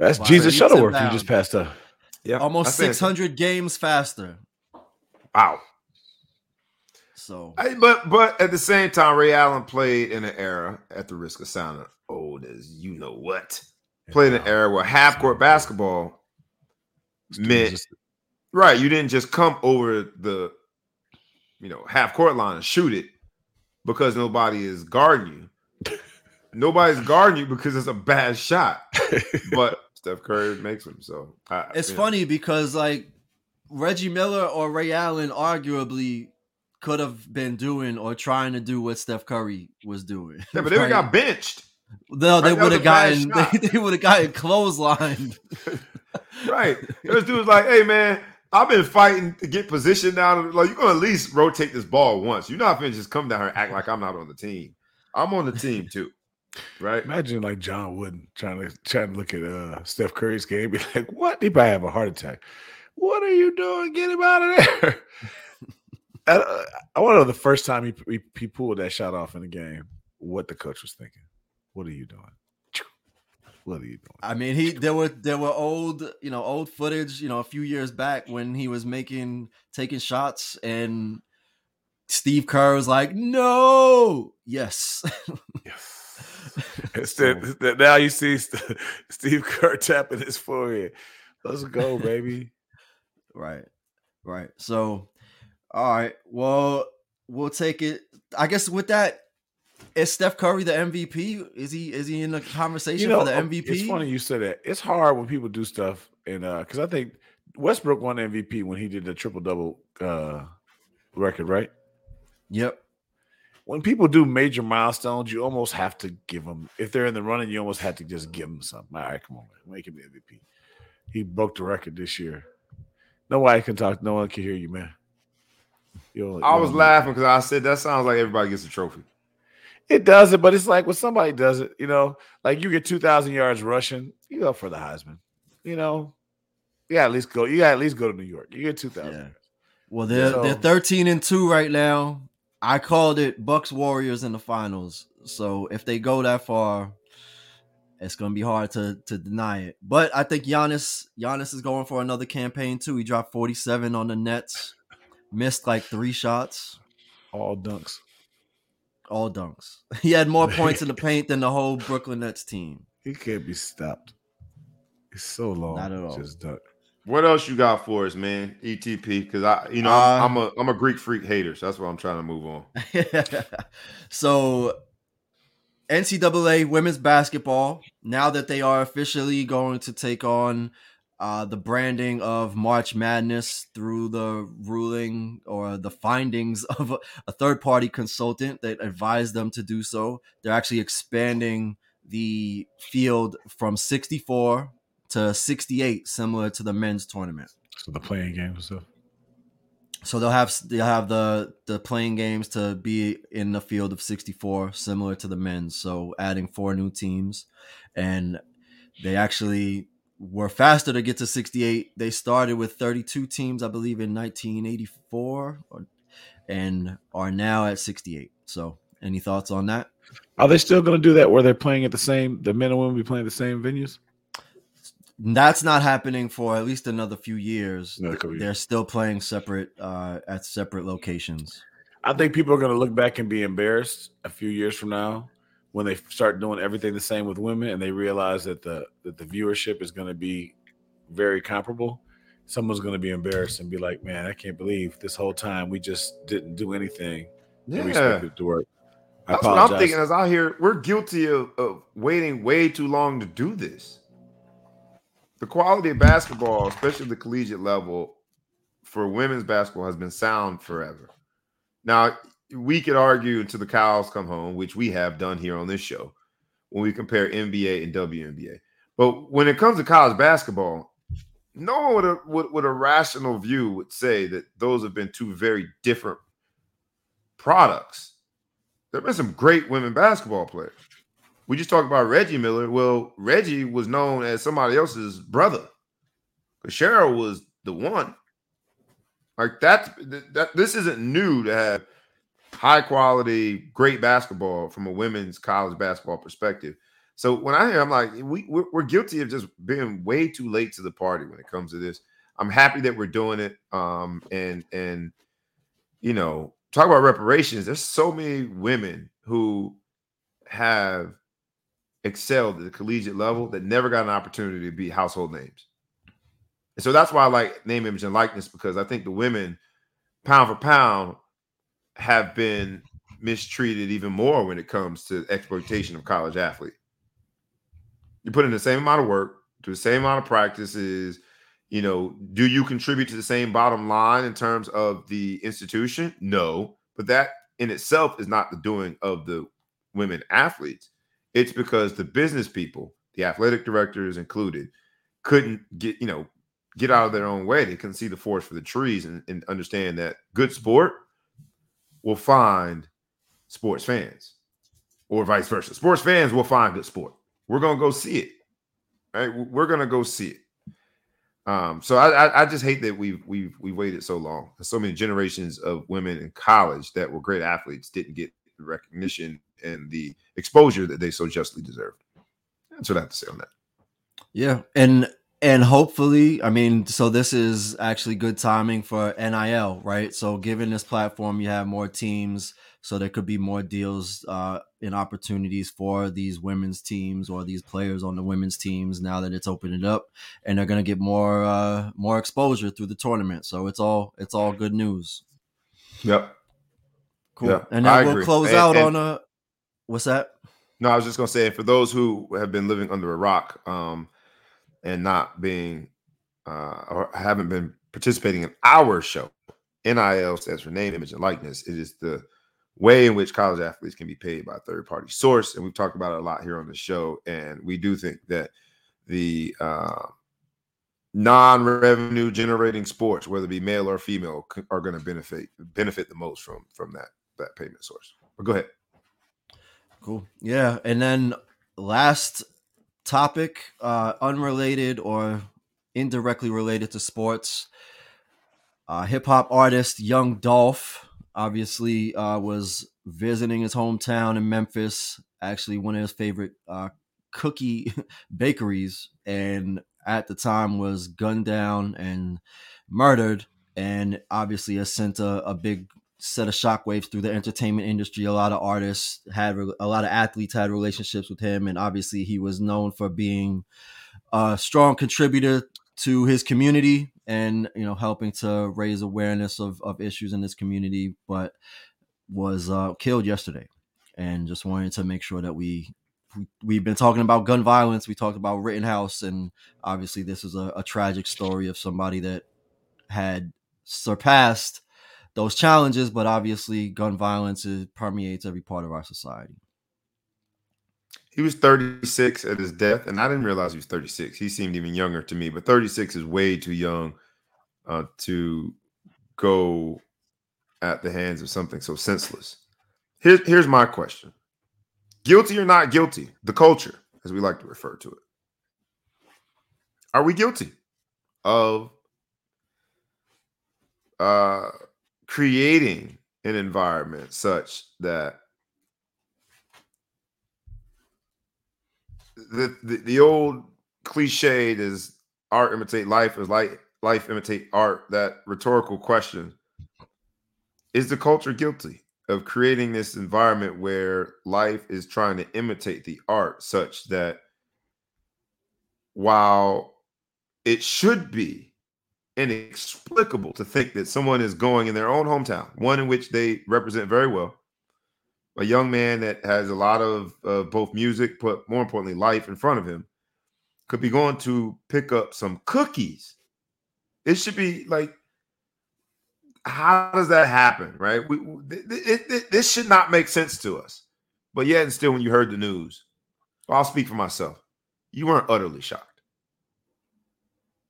That's Jesus Shuttleworth you just passed up. Yeah, almost 600 games faster. Wow. So, but at the same time, Ray Allen played in an era, at the risk of sounding old as you know what, played in an era where half-court basketball meant, right, you didn't just come over the half-court line and shoot it because nobody is guarding you. Nobody's guarding you because it's a bad shot. But Steph Curry makes them, so. It's funny because, like, Reggie Miller or Ray Allen arguably could have been doing or trying to do what Steph Curry was doing. Yeah, but they would have got benched. No, they would have gotten clotheslined. Right. This dude's like, hey man, I've been fighting to get position down. Like, you're gonna at least rotate this ball once. You're not gonna just come down here and act like I'm not on the team. I'm on the team too. Right? Imagine like John Wooden trying to look at Steph Curry's game, be like, what? He probably have a heart attack. What are you doing? Get him out of there. I want to know the first time he pulled that shot off in the game, what the coach was thinking. What are you doing? What are you doing? I mean, there were old footage, a few years back when he was taking shots and Steve Kerr was like, "No, yes." Instead, now you see Steve Kerr tapping his forehead. Let's go, baby. Right. So. All right, well, we'll take it. I guess with that, is Steph Curry the MVP? Is he in the conversation for the MVP? It's funny you said that. It's hard when people do stuff, and because I think Westbrook won the MVP when he did the triple-double record, right? Yep. When people do major milestones, you almost have to give them. If they're in the running, you almost have to just give them something. All right, come on, man. Make him the MVP. He broke the record this year. Nobody can talk. No one can hear you, man. I was laughing because I said that sounds like everybody gets a trophy. It doesn't, but it's like when somebody does it, like you get 2,000 yards rushing, you go for the Heisman. You gotta at least go to New York. You get 2,000. Yeah. Well, they're 13-2 right now. I called it Bucks Warriors in the finals. So if they go that far, it's gonna be hard to deny it. But I think Giannis is going for another campaign too. He dropped 47 on the Nets. Missed like 3 shots. All dunks. He had more points in the paint than the whole Brooklyn Nets team. He can't be stopped. It's so long. Not at all. Just duck. What else you got for us, man? ETP, because I'm a Greek freak hater, so that's why I'm trying to move on. So NCAA women's basketball, now that they are officially going to take on the branding of March Madness through the ruling or the findings of a third-party consultant that advised them to do so, they're actually expanding the field from 64 to 68, similar to the men's tournament. So the playing games, so. So they'll have the playing games to be in the field of 64, similar to the men's. So adding 4 new teams, and they actually were faster to get to 68. They started with 32 teams, I believe, in 1984, and are now at 68. So any thoughts on that? Are they still going to do that where they're playing at the men and women be playing at the same venues? That's not happening for at least another few years. They're still playing separate at separate locations. I think people are going to look back and be embarrassed a few years from now when they start doing everything the same with women and they realize that the viewership is going to be very comparable. Someone's going to be embarrassed and be like, man, I can't believe this whole time we just didn't do anything. Yeah. We expected to work. That's what I'm thinking as I hear. We're guilty of waiting way too long to do this. The quality of basketball, especially the collegiate level, for women's basketball has been sound forever. Now, we could argue until the cows come home, which we have done here on this show, when we compare NBA and WNBA. But when it comes to college basketball, no one with a rational view would say that those have been two very different products. There have been some great women basketball players. We just talked about Reggie Miller. Well, Reggie was known as somebody else's brother. Cheryl was the one. Like that. This isn't new to have high quality, great basketball from a women's college basketball perspective. So when I hear, I'm like, we're guilty of just being way too late to the party when it comes to this. I'm happy that we're doing it. And you know, talk about reparations. There's so many women who have excelled at the collegiate level that never got an opportunity to be household names. And so that's why I like name, image, and likeness, because I think the women, pound for pound, have been mistreated even more when it comes to exploitation of college athletes. You put in the same amount of work, do the same amount of practices, you know, do you contribute to the same bottom line in terms of the institution? No, but that in itself is not the doing of the women athletes. It's because the business people, the athletic directors included, couldn't get out of their own way. They couldn't see the forest for the trees and understand that good sport will find sports fans, or vice versa. Sports fans will find good sport. We're going to go see it, right? We're going to go see it. So I just hate that we waited so long. So many generations of women in college that were great athletes didn't get the recognition and the exposure that they so justly deserved. That's what I have to say on that. Yeah. And hopefully, I mean, so this is actually good timing for NIL, right? So given this platform, you have more teams, so there could be more deals and opportunities for these women's teams or these players on the women's teams now that it's opened it up, and they're going to get more exposure through the tournament. So it's all good news. Yep. Cool. Yeah, and then we'll close out on a what's that? No, I was just going to say, for those who have been living under a rock and not being or haven't been participating in our show, NIL stands for name, image, and likeness. It is the way in which college athletes can be paid by a third-party source, and we've talked about it a lot here on the show, and we do think that the non-revenue generating sports, whether it be male or female, are going to benefit the most from that payment source. But go ahead. Cool. Yeah. And then last topic, unrelated or indirectly related to sports, hip hop artist Young Dolph obviously was visiting his hometown in Memphis, actually one of his favorite cookie bakeries, and at the time was gunned down and murdered, and obviously has sent a big set of shockwaves through the entertainment industry. A lot of artists had, a lot of athletes had relationships with him. And obviously he was known for being a strong contributor to his community and, you know, helping to raise awareness of issues in his community, but was killed yesterday. And just wanted to make sure that we've been talking about gun violence. We talked about Rittenhouse, and obviously this is a tragic story of somebody that had surpassed those challenges, but obviously gun violence permeates every part of our society. He was 36 at his death, and I didn't realize he was 36. He seemed even younger to me, but 36 is way too young to go at the hands of something so senseless. Here's my question. Guilty or not guilty? The culture, as we like to refer to it. Are we guilty of creating an environment such that the old cliche is art imitate life is like life imitate art? That rhetorical question. Is the culture guilty of creating this environment where life is trying to imitate the art, such that while it should be inexplicable to think that someone is going in their own hometown, one in which they represent very well, a young man that has a lot of both music, but more importantly, life in front of him, could be going to pick up some cookies. It should be like, how does that happen, right? This should not make sense to us. But yet and still, when you heard the news, I'll speak for myself, you weren't utterly shocked.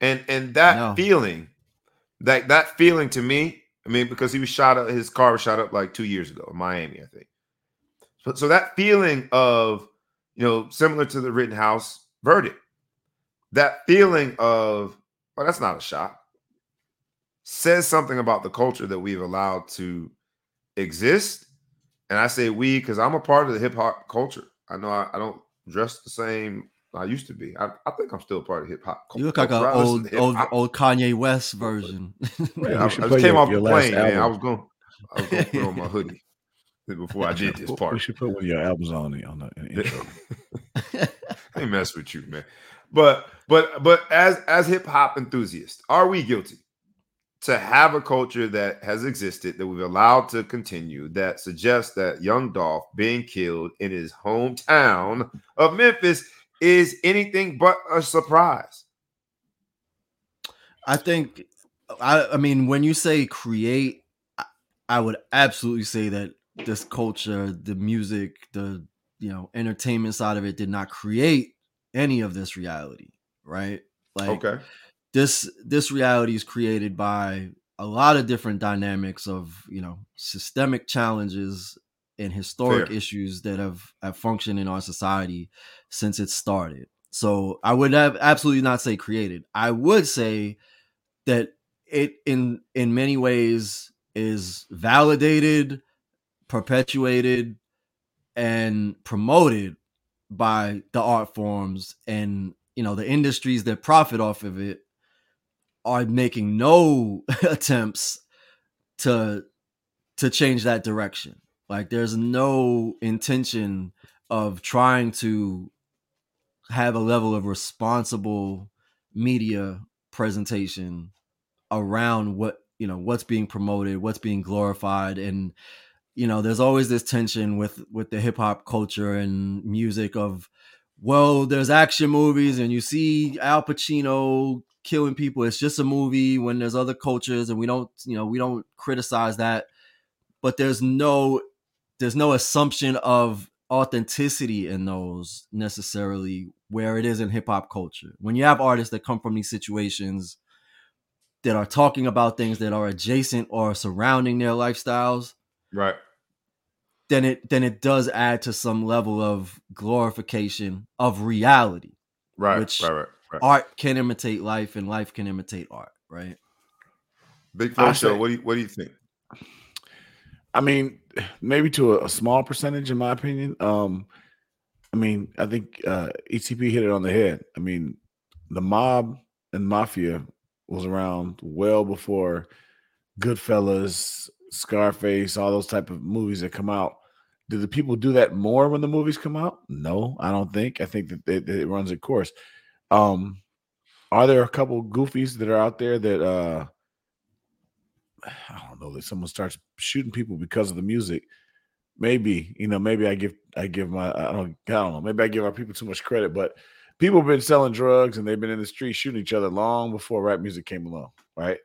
And that feeling, that feeling to me, I mean, because he was shot up, his car was shot up like 2 years ago in Miami, I think. So that feeling of, you know, similar to the Rittenhouse verdict, that feeling of, well, that's not a shock, says something about the culture that we've allowed to exist. And I say we because I'm a part of the hip-hop culture. I know I don't dress the same I used to be. I think I'm still a part of hip-hop culture. You look like an old Kanye West version. Yeah, I just came off the plane, man. I was going to put on my hoodie before I did this part. We should put one of your albums on the intro. I ain't mess with you, man. But as hip-hop enthusiasts, are we guilty to have a culture that has existed, that we've allowed to continue, that suggests that Young Dolph being killed in his hometown of Memphis is anything but a surprise? I think, I mean, when you say create, I would absolutely say that this culture, the music, the, you know, entertainment side of it did not create any of this reality, right? Like, okay. This reality is created by a lot of different dynamics of, you know, systemic challenges and historic issues that have functioned in our society since it started. So I would absolutely not say created. I would say that it in many ways is validated, perpetuated, and promoted by the art forms, and, you know, the industries that profit off of it are making no attempts to change that direction. Like, there's no intention of trying to have a level of responsible media presentation around what, you know, what's being promoted, what's being glorified. And, you know, there's always this tension with the hip hop culture and music of, well, there's action movies and you see Al Pacino killing people, it's just a movie, when there's other cultures, and we don't criticize that, but there's no assumption of authenticity in those necessarily, where it is in hip-hop culture. When you have artists that come from these situations that are talking about things that are adjacent or surrounding their lifestyles, right, then it does add to some level of glorification of reality, right. Art can imitate life, and life can imitate art, right? Big Flo Show, what do you think? I mean, maybe to a small percentage, in my opinion. I mean, I think ETP hit it on the head. I mean, the mob and mafia was around well before Goodfellas, Scarface, all those type of movies that come out. Do the people do that more when the movies come out? No, I don't think. I think that it runs its course. Are there a couple goofies that are out there that I don't know, that someone starts shooting people because of the music? Maybe, you know, maybe I give my, I don't know, maybe I give our people too much credit, but people have been selling drugs and they've been in the street shooting each other long before rap music came along, right?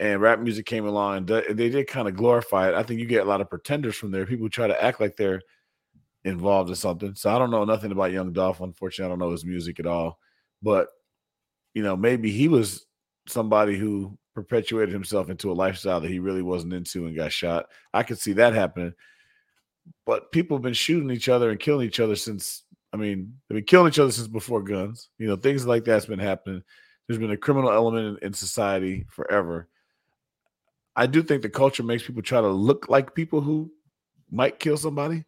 And rap music came along and they did kind of glorify it. I think you get a lot of pretenders from there. People who try to act like they're involved in something. So I don't know nothing about Young Dolph. Unfortunately, I don't know his music at all, but you know, maybe he was somebody who perpetuated himself into a lifestyle that he really wasn't into and got shot. I could see that happening. But people have been shooting each other and killing each other since, I mean, they've been killing each other since before guns. You know, things like that's been happening. There's been a criminal element in society forever. I do think the culture makes people try to look like people who might kill somebody,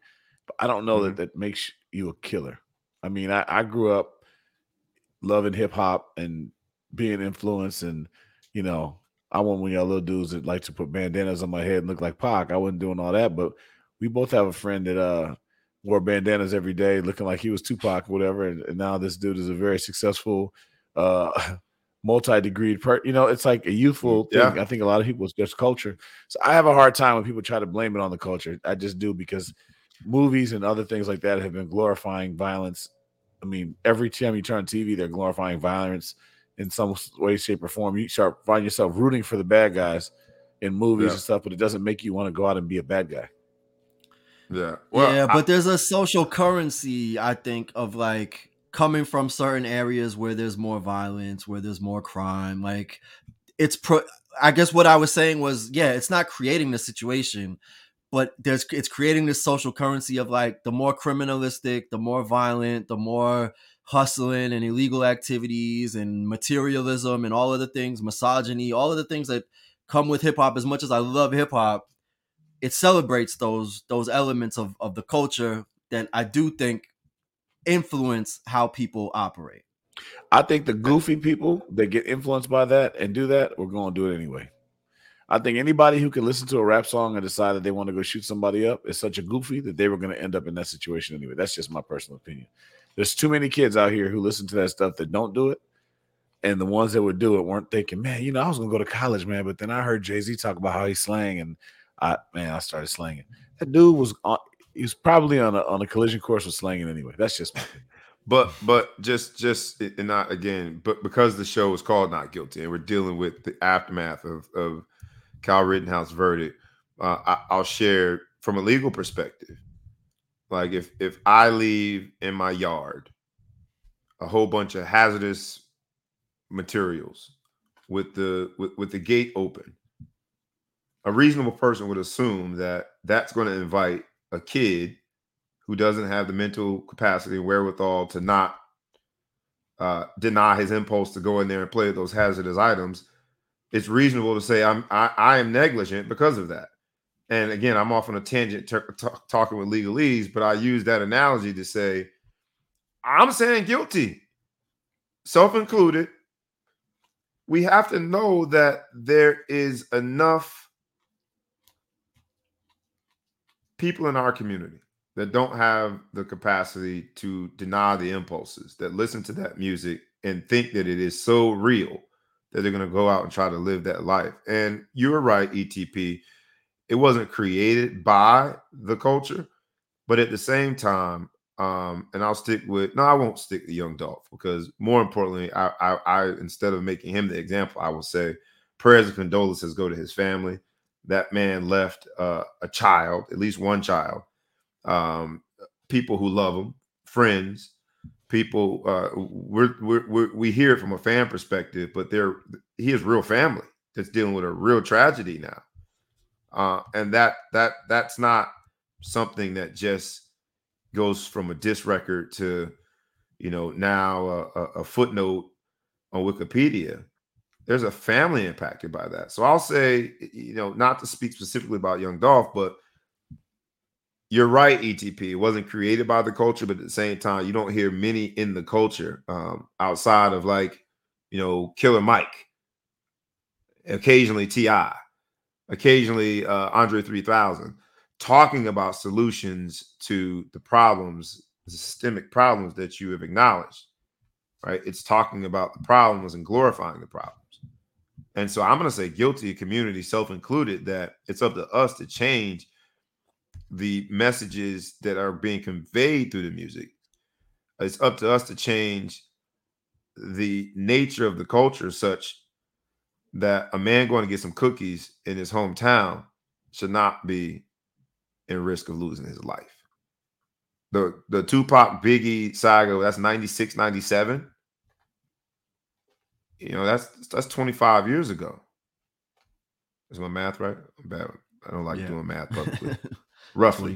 but I don't know that makes you a killer. I mean, I grew up loving hip-hop and being influenced, and, you know, I wasn't one of y'all little dudes that like to put bandanas on my head and look like Pac. I wasn't doing all that, but we both have a friend that wore bandanas every day looking like he was Tupac, whatever, and now this dude is a very successful multi-degreed you know, it's like a youthful thing. I think a lot of people, it's just culture. So I have a hard time when people try to blame it on the culture. I just do, because movies and other things like that have been glorifying violence. I mean, every time you turn on TV, they're glorifying violence in some way, shape, or form. You start finding yourself rooting for the bad guys in movies and stuff, but it doesn't make you want to go out and be a bad guy. Yeah. Well, yeah, but there's a social currency, I think, of like coming from certain areas where there's more violence, where there's more crime. Like it's I guess what I was saying was, yeah, it's not creating the situation, but it's creating this social currency of like the more criminalistic, the more violent, the more hustling and illegal activities and materialism and all of the things, misogyny, all of the things that come with hip hop. As much as I love hip hop, it celebrates those elements of the culture that I do think influence how people operate. I think the goofy people that get influenced by that and do that, we're going to do it anyway. I think anybody who can listen to a rap song and decide that they want to go shoot somebody up is such a goofy that they were going to end up in that situation anyway. That's just my personal opinion. There's too many kids out here who listen to that stuff that don't do it. And the ones that would do it weren't thinking, man, you know, I was going to go to college, man. But then I heard Jay-Z talk about how he slang, and I started slanging. That dude was probably on a collision course with slanging anyway. That's just my thing. But because the show is called Not Guilty and we're dealing with the aftermath of Kyle Rittenhouse verdict, I'll share from a legal perspective. Like if I leave in my yard a whole bunch of hazardous materials with the gate open, a reasonable person would assume that that's going to invite a kid who doesn't have the mental capacity and wherewithal to not deny his impulse to go in there and play with those hazardous items. It's reasonable to say I am negligent because of that. And again, I'm off on a tangent talking with legalese, but I use that analogy to say I'm saying guilty, self included. We have to know that there is enough people in our community that don't have the capacity to deny the impulses, that listen to that music and think that it is so real that they're going to go out and try to live that life. And you were right, ETP. It wasn't created by the culture, but at the same time, I won't stick to Young Dolph, because more importantly, I instead of making him the example, I will say prayers and condolences go to his family. That man left a child, at least one child, people who love him, friends, people. We hear it from a fan perspective, but he has real family that's dealing with a real tragedy now, and that's not something that just goes from a diss record to, you know, now a footnote on Wikipedia. There's a family impacted by that. So I'll say, you know, not to speak specifically about Young Dolph, but you're right, ETP. It wasn't created by the culture, but at the same time, you don't hear many in the culture outside of, like, you know, Killer Mike, occasionally T.I. occasionally Andre 3000, talking about solutions to the problems, the systemic problems that you have acknowledged, right? It's talking about the problems and glorifying the problems. And so I'm going to say guilty, community, self-included, that it's up to us to change the messages that are being conveyed through the music. It's up to us to change the nature of the culture such that a man going to get some cookies in his hometown should not be in risk of losing his life. The Tupac Biggie saga, that's 96, 97. You know, that's 25 years ago. Is my math right? I'm bad. I don't like doing math publicly. Roughly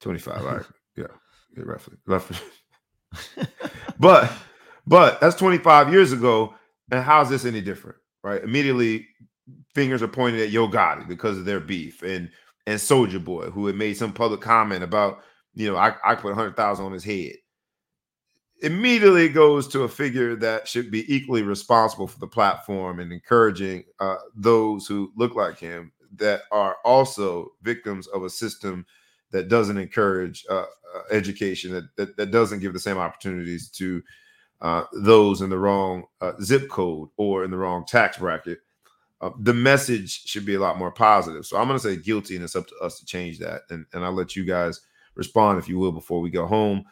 25. All right. Yeah, roughly. But that's 25 years ago. And how is this any different, right? Immediately, fingers are pointed at Yo Gotti because of their beef, and Soulja Boy, who had made some public comment about, you know, I put 100,000 on his head. Immediately goes to a figure that should be equally responsible for the platform and encouraging those who look like him that are also victims of a system that doesn't encourage education, that doesn't give the same opportunities to those in the wrong zip code or in the wrong tax bracket. The message should be a lot more positive. So I'm going to say guilty, and it's up to us to change that. And I'll let you guys respond, if you will, before we go home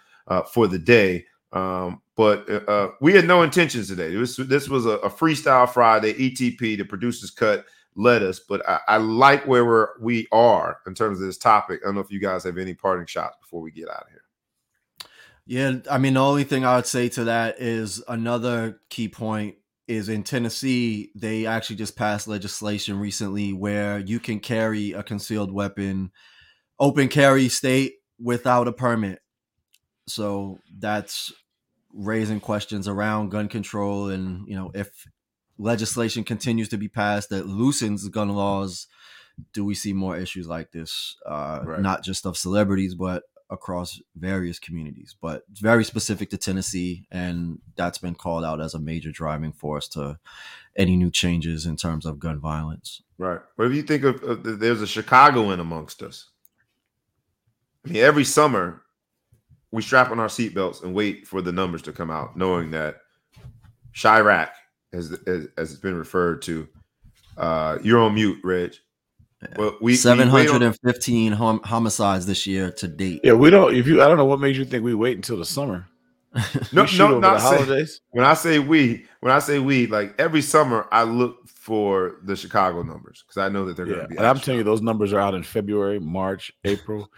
for the day. But we had no intentions today. This was a Freestyle Friday, ETP, the producer's cut led us. But I like where we are in terms of this topic. I don't know if you guys have any parting shots before we get out of here. Yeah, I mean, the only thing I would say to that is another key point is in Tennessee, they actually just passed legislation recently where you can carry a concealed weapon, open carry state, without a permit. So that's raising questions around gun control. And, you know, if legislation continues to be passed that loosens gun laws, do we see more issues like this? Right. Not just of celebrities, but across various communities, but very specific to Tennessee. And that's been called out as a major driving force to any new changes in terms of gun violence. Right. What do you think of, there's a Chicagoan amongst us. I mean, every summer we strap on our seatbelts and wait for the numbers to come out, knowing that Chirac, as it's been referred to, you're on mute, Reg. Well, 715 homicides this year to date. Yeah, we don't. I don't know what makes you think we wait until the summer. No, not the holidays. When I say we, like every summer, I look for the Chicago numbers because I know that they're going to be. And I'm telling you, those numbers are out in February, March, April.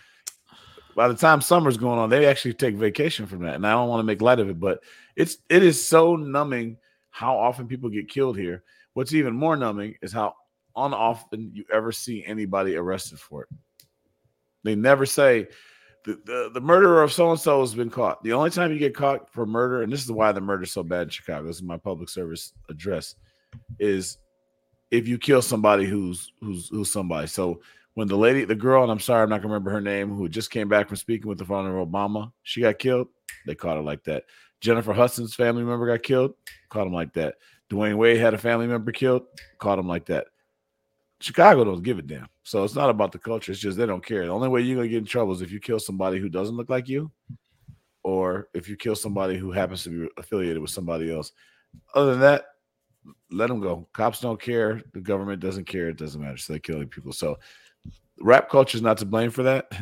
By the time summer's going on, they actually take vacation from that, and I don't want to make light of it, but it is so numbing how often people get killed here. What's even more numbing is how unoften you ever see anybody arrested for it. They never say the murderer of so-and-so has been caught. The only time you get caught for murder, and this is why the murder's so bad in Chicago, this is my public service address, is if you kill somebody who's somebody. So when the girl, and I'm sorry, I'm not gonna remember her name, who just came back from speaking with the founder of Obama, she got killed. They caught her like that. Jennifer Hudson's family member got killed. Caught him like that. Dwayne Wade had a family member killed. Caught him like that. Chicago don't give a damn. So it's not about the culture. It's just they don't care. The only way you're going to get in trouble is if you kill somebody who doesn't look like you or if you kill somebody who happens to be affiliated with somebody else. Other than that, let them go. Cops don't care. The government doesn't care. It doesn't matter. So they're killing people. So rap culture is not to blame for that.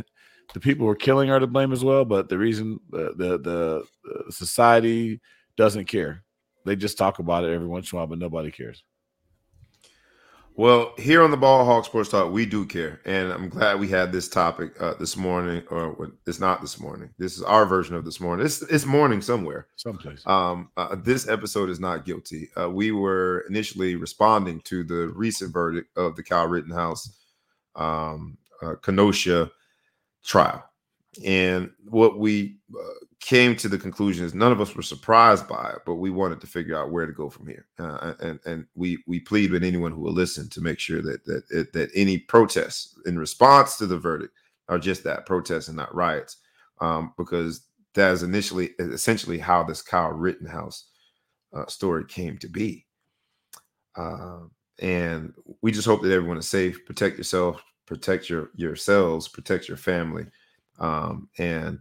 The people who are killing are to blame as well, but the reason the society doesn't care. They just talk about it every once in a while, but nobody cares. Well, here on the Ball Hawk Sports Talk, we do care, and I'm glad we had this topic this morning. Or it's not this morning. This is our version of this morning. It's morning somewhere, someplace. This episode is not guilty. We were initially responding to the recent verdict of the Kyle Rittenhouse Kenosha trial, and what we came to the conclusion is none of us were surprised by it, but we wanted to figure out where to go from here. And we plead with anyone who will listen to make sure that any protests in response to the verdict are just that, protests and not riots, because that is essentially how this Kyle Rittenhouse story came to be. And we just hope that everyone is safe. Protect yourself, protect yourselves, protect your family. And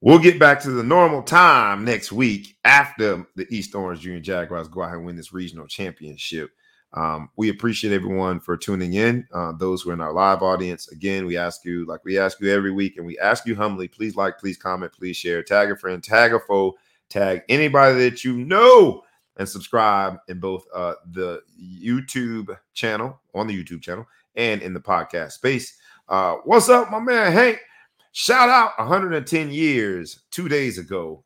we'll get back to the normal time next week after the East Orange Junior Jaguars go out and win this regional championship. We appreciate everyone for tuning in. Those who are in our live audience, again, we ask you, like we ask you every week, and we ask you humbly, please like, please comment, please share, tag a friend, tag a foe, tag anybody that you know, and subscribe in both the YouTube channel, on the YouTube channel, and in the podcast space. What's up, my man Hank? Shout out 110 years, 2 days ago.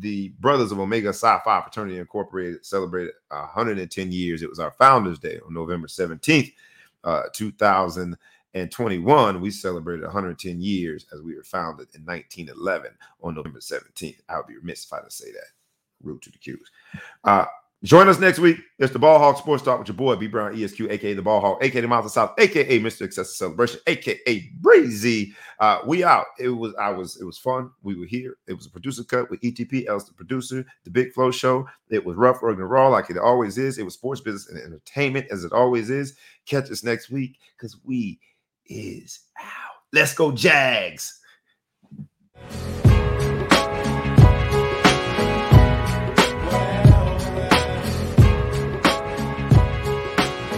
The Brothers of Omega Psi Phi Fraternity Incorporated celebrated 110 years. It was our Founders Day on November 17th, 2021. We celebrated 110 years as we were founded in 1911 on November 17th. I would be remiss if I didn't say that. Route to the Q's. Join us next week. It's the Ball Hawk Sports Talk with your boy, B Brown ESQ, a.k.a. the Ball Hawk, a.k.a. the Mouth of South, a.k.a. Mr. Excessive Celebration, a.k.a. Breezy. We out. It was fun. We were here. It was a producer cut with ETP, Ellis the producer, the Big Flow Show. It was rough, rugged, and raw like it always is. It was sports, business, and entertainment as it always is. Catch us next week because we is out. Let's go Jags.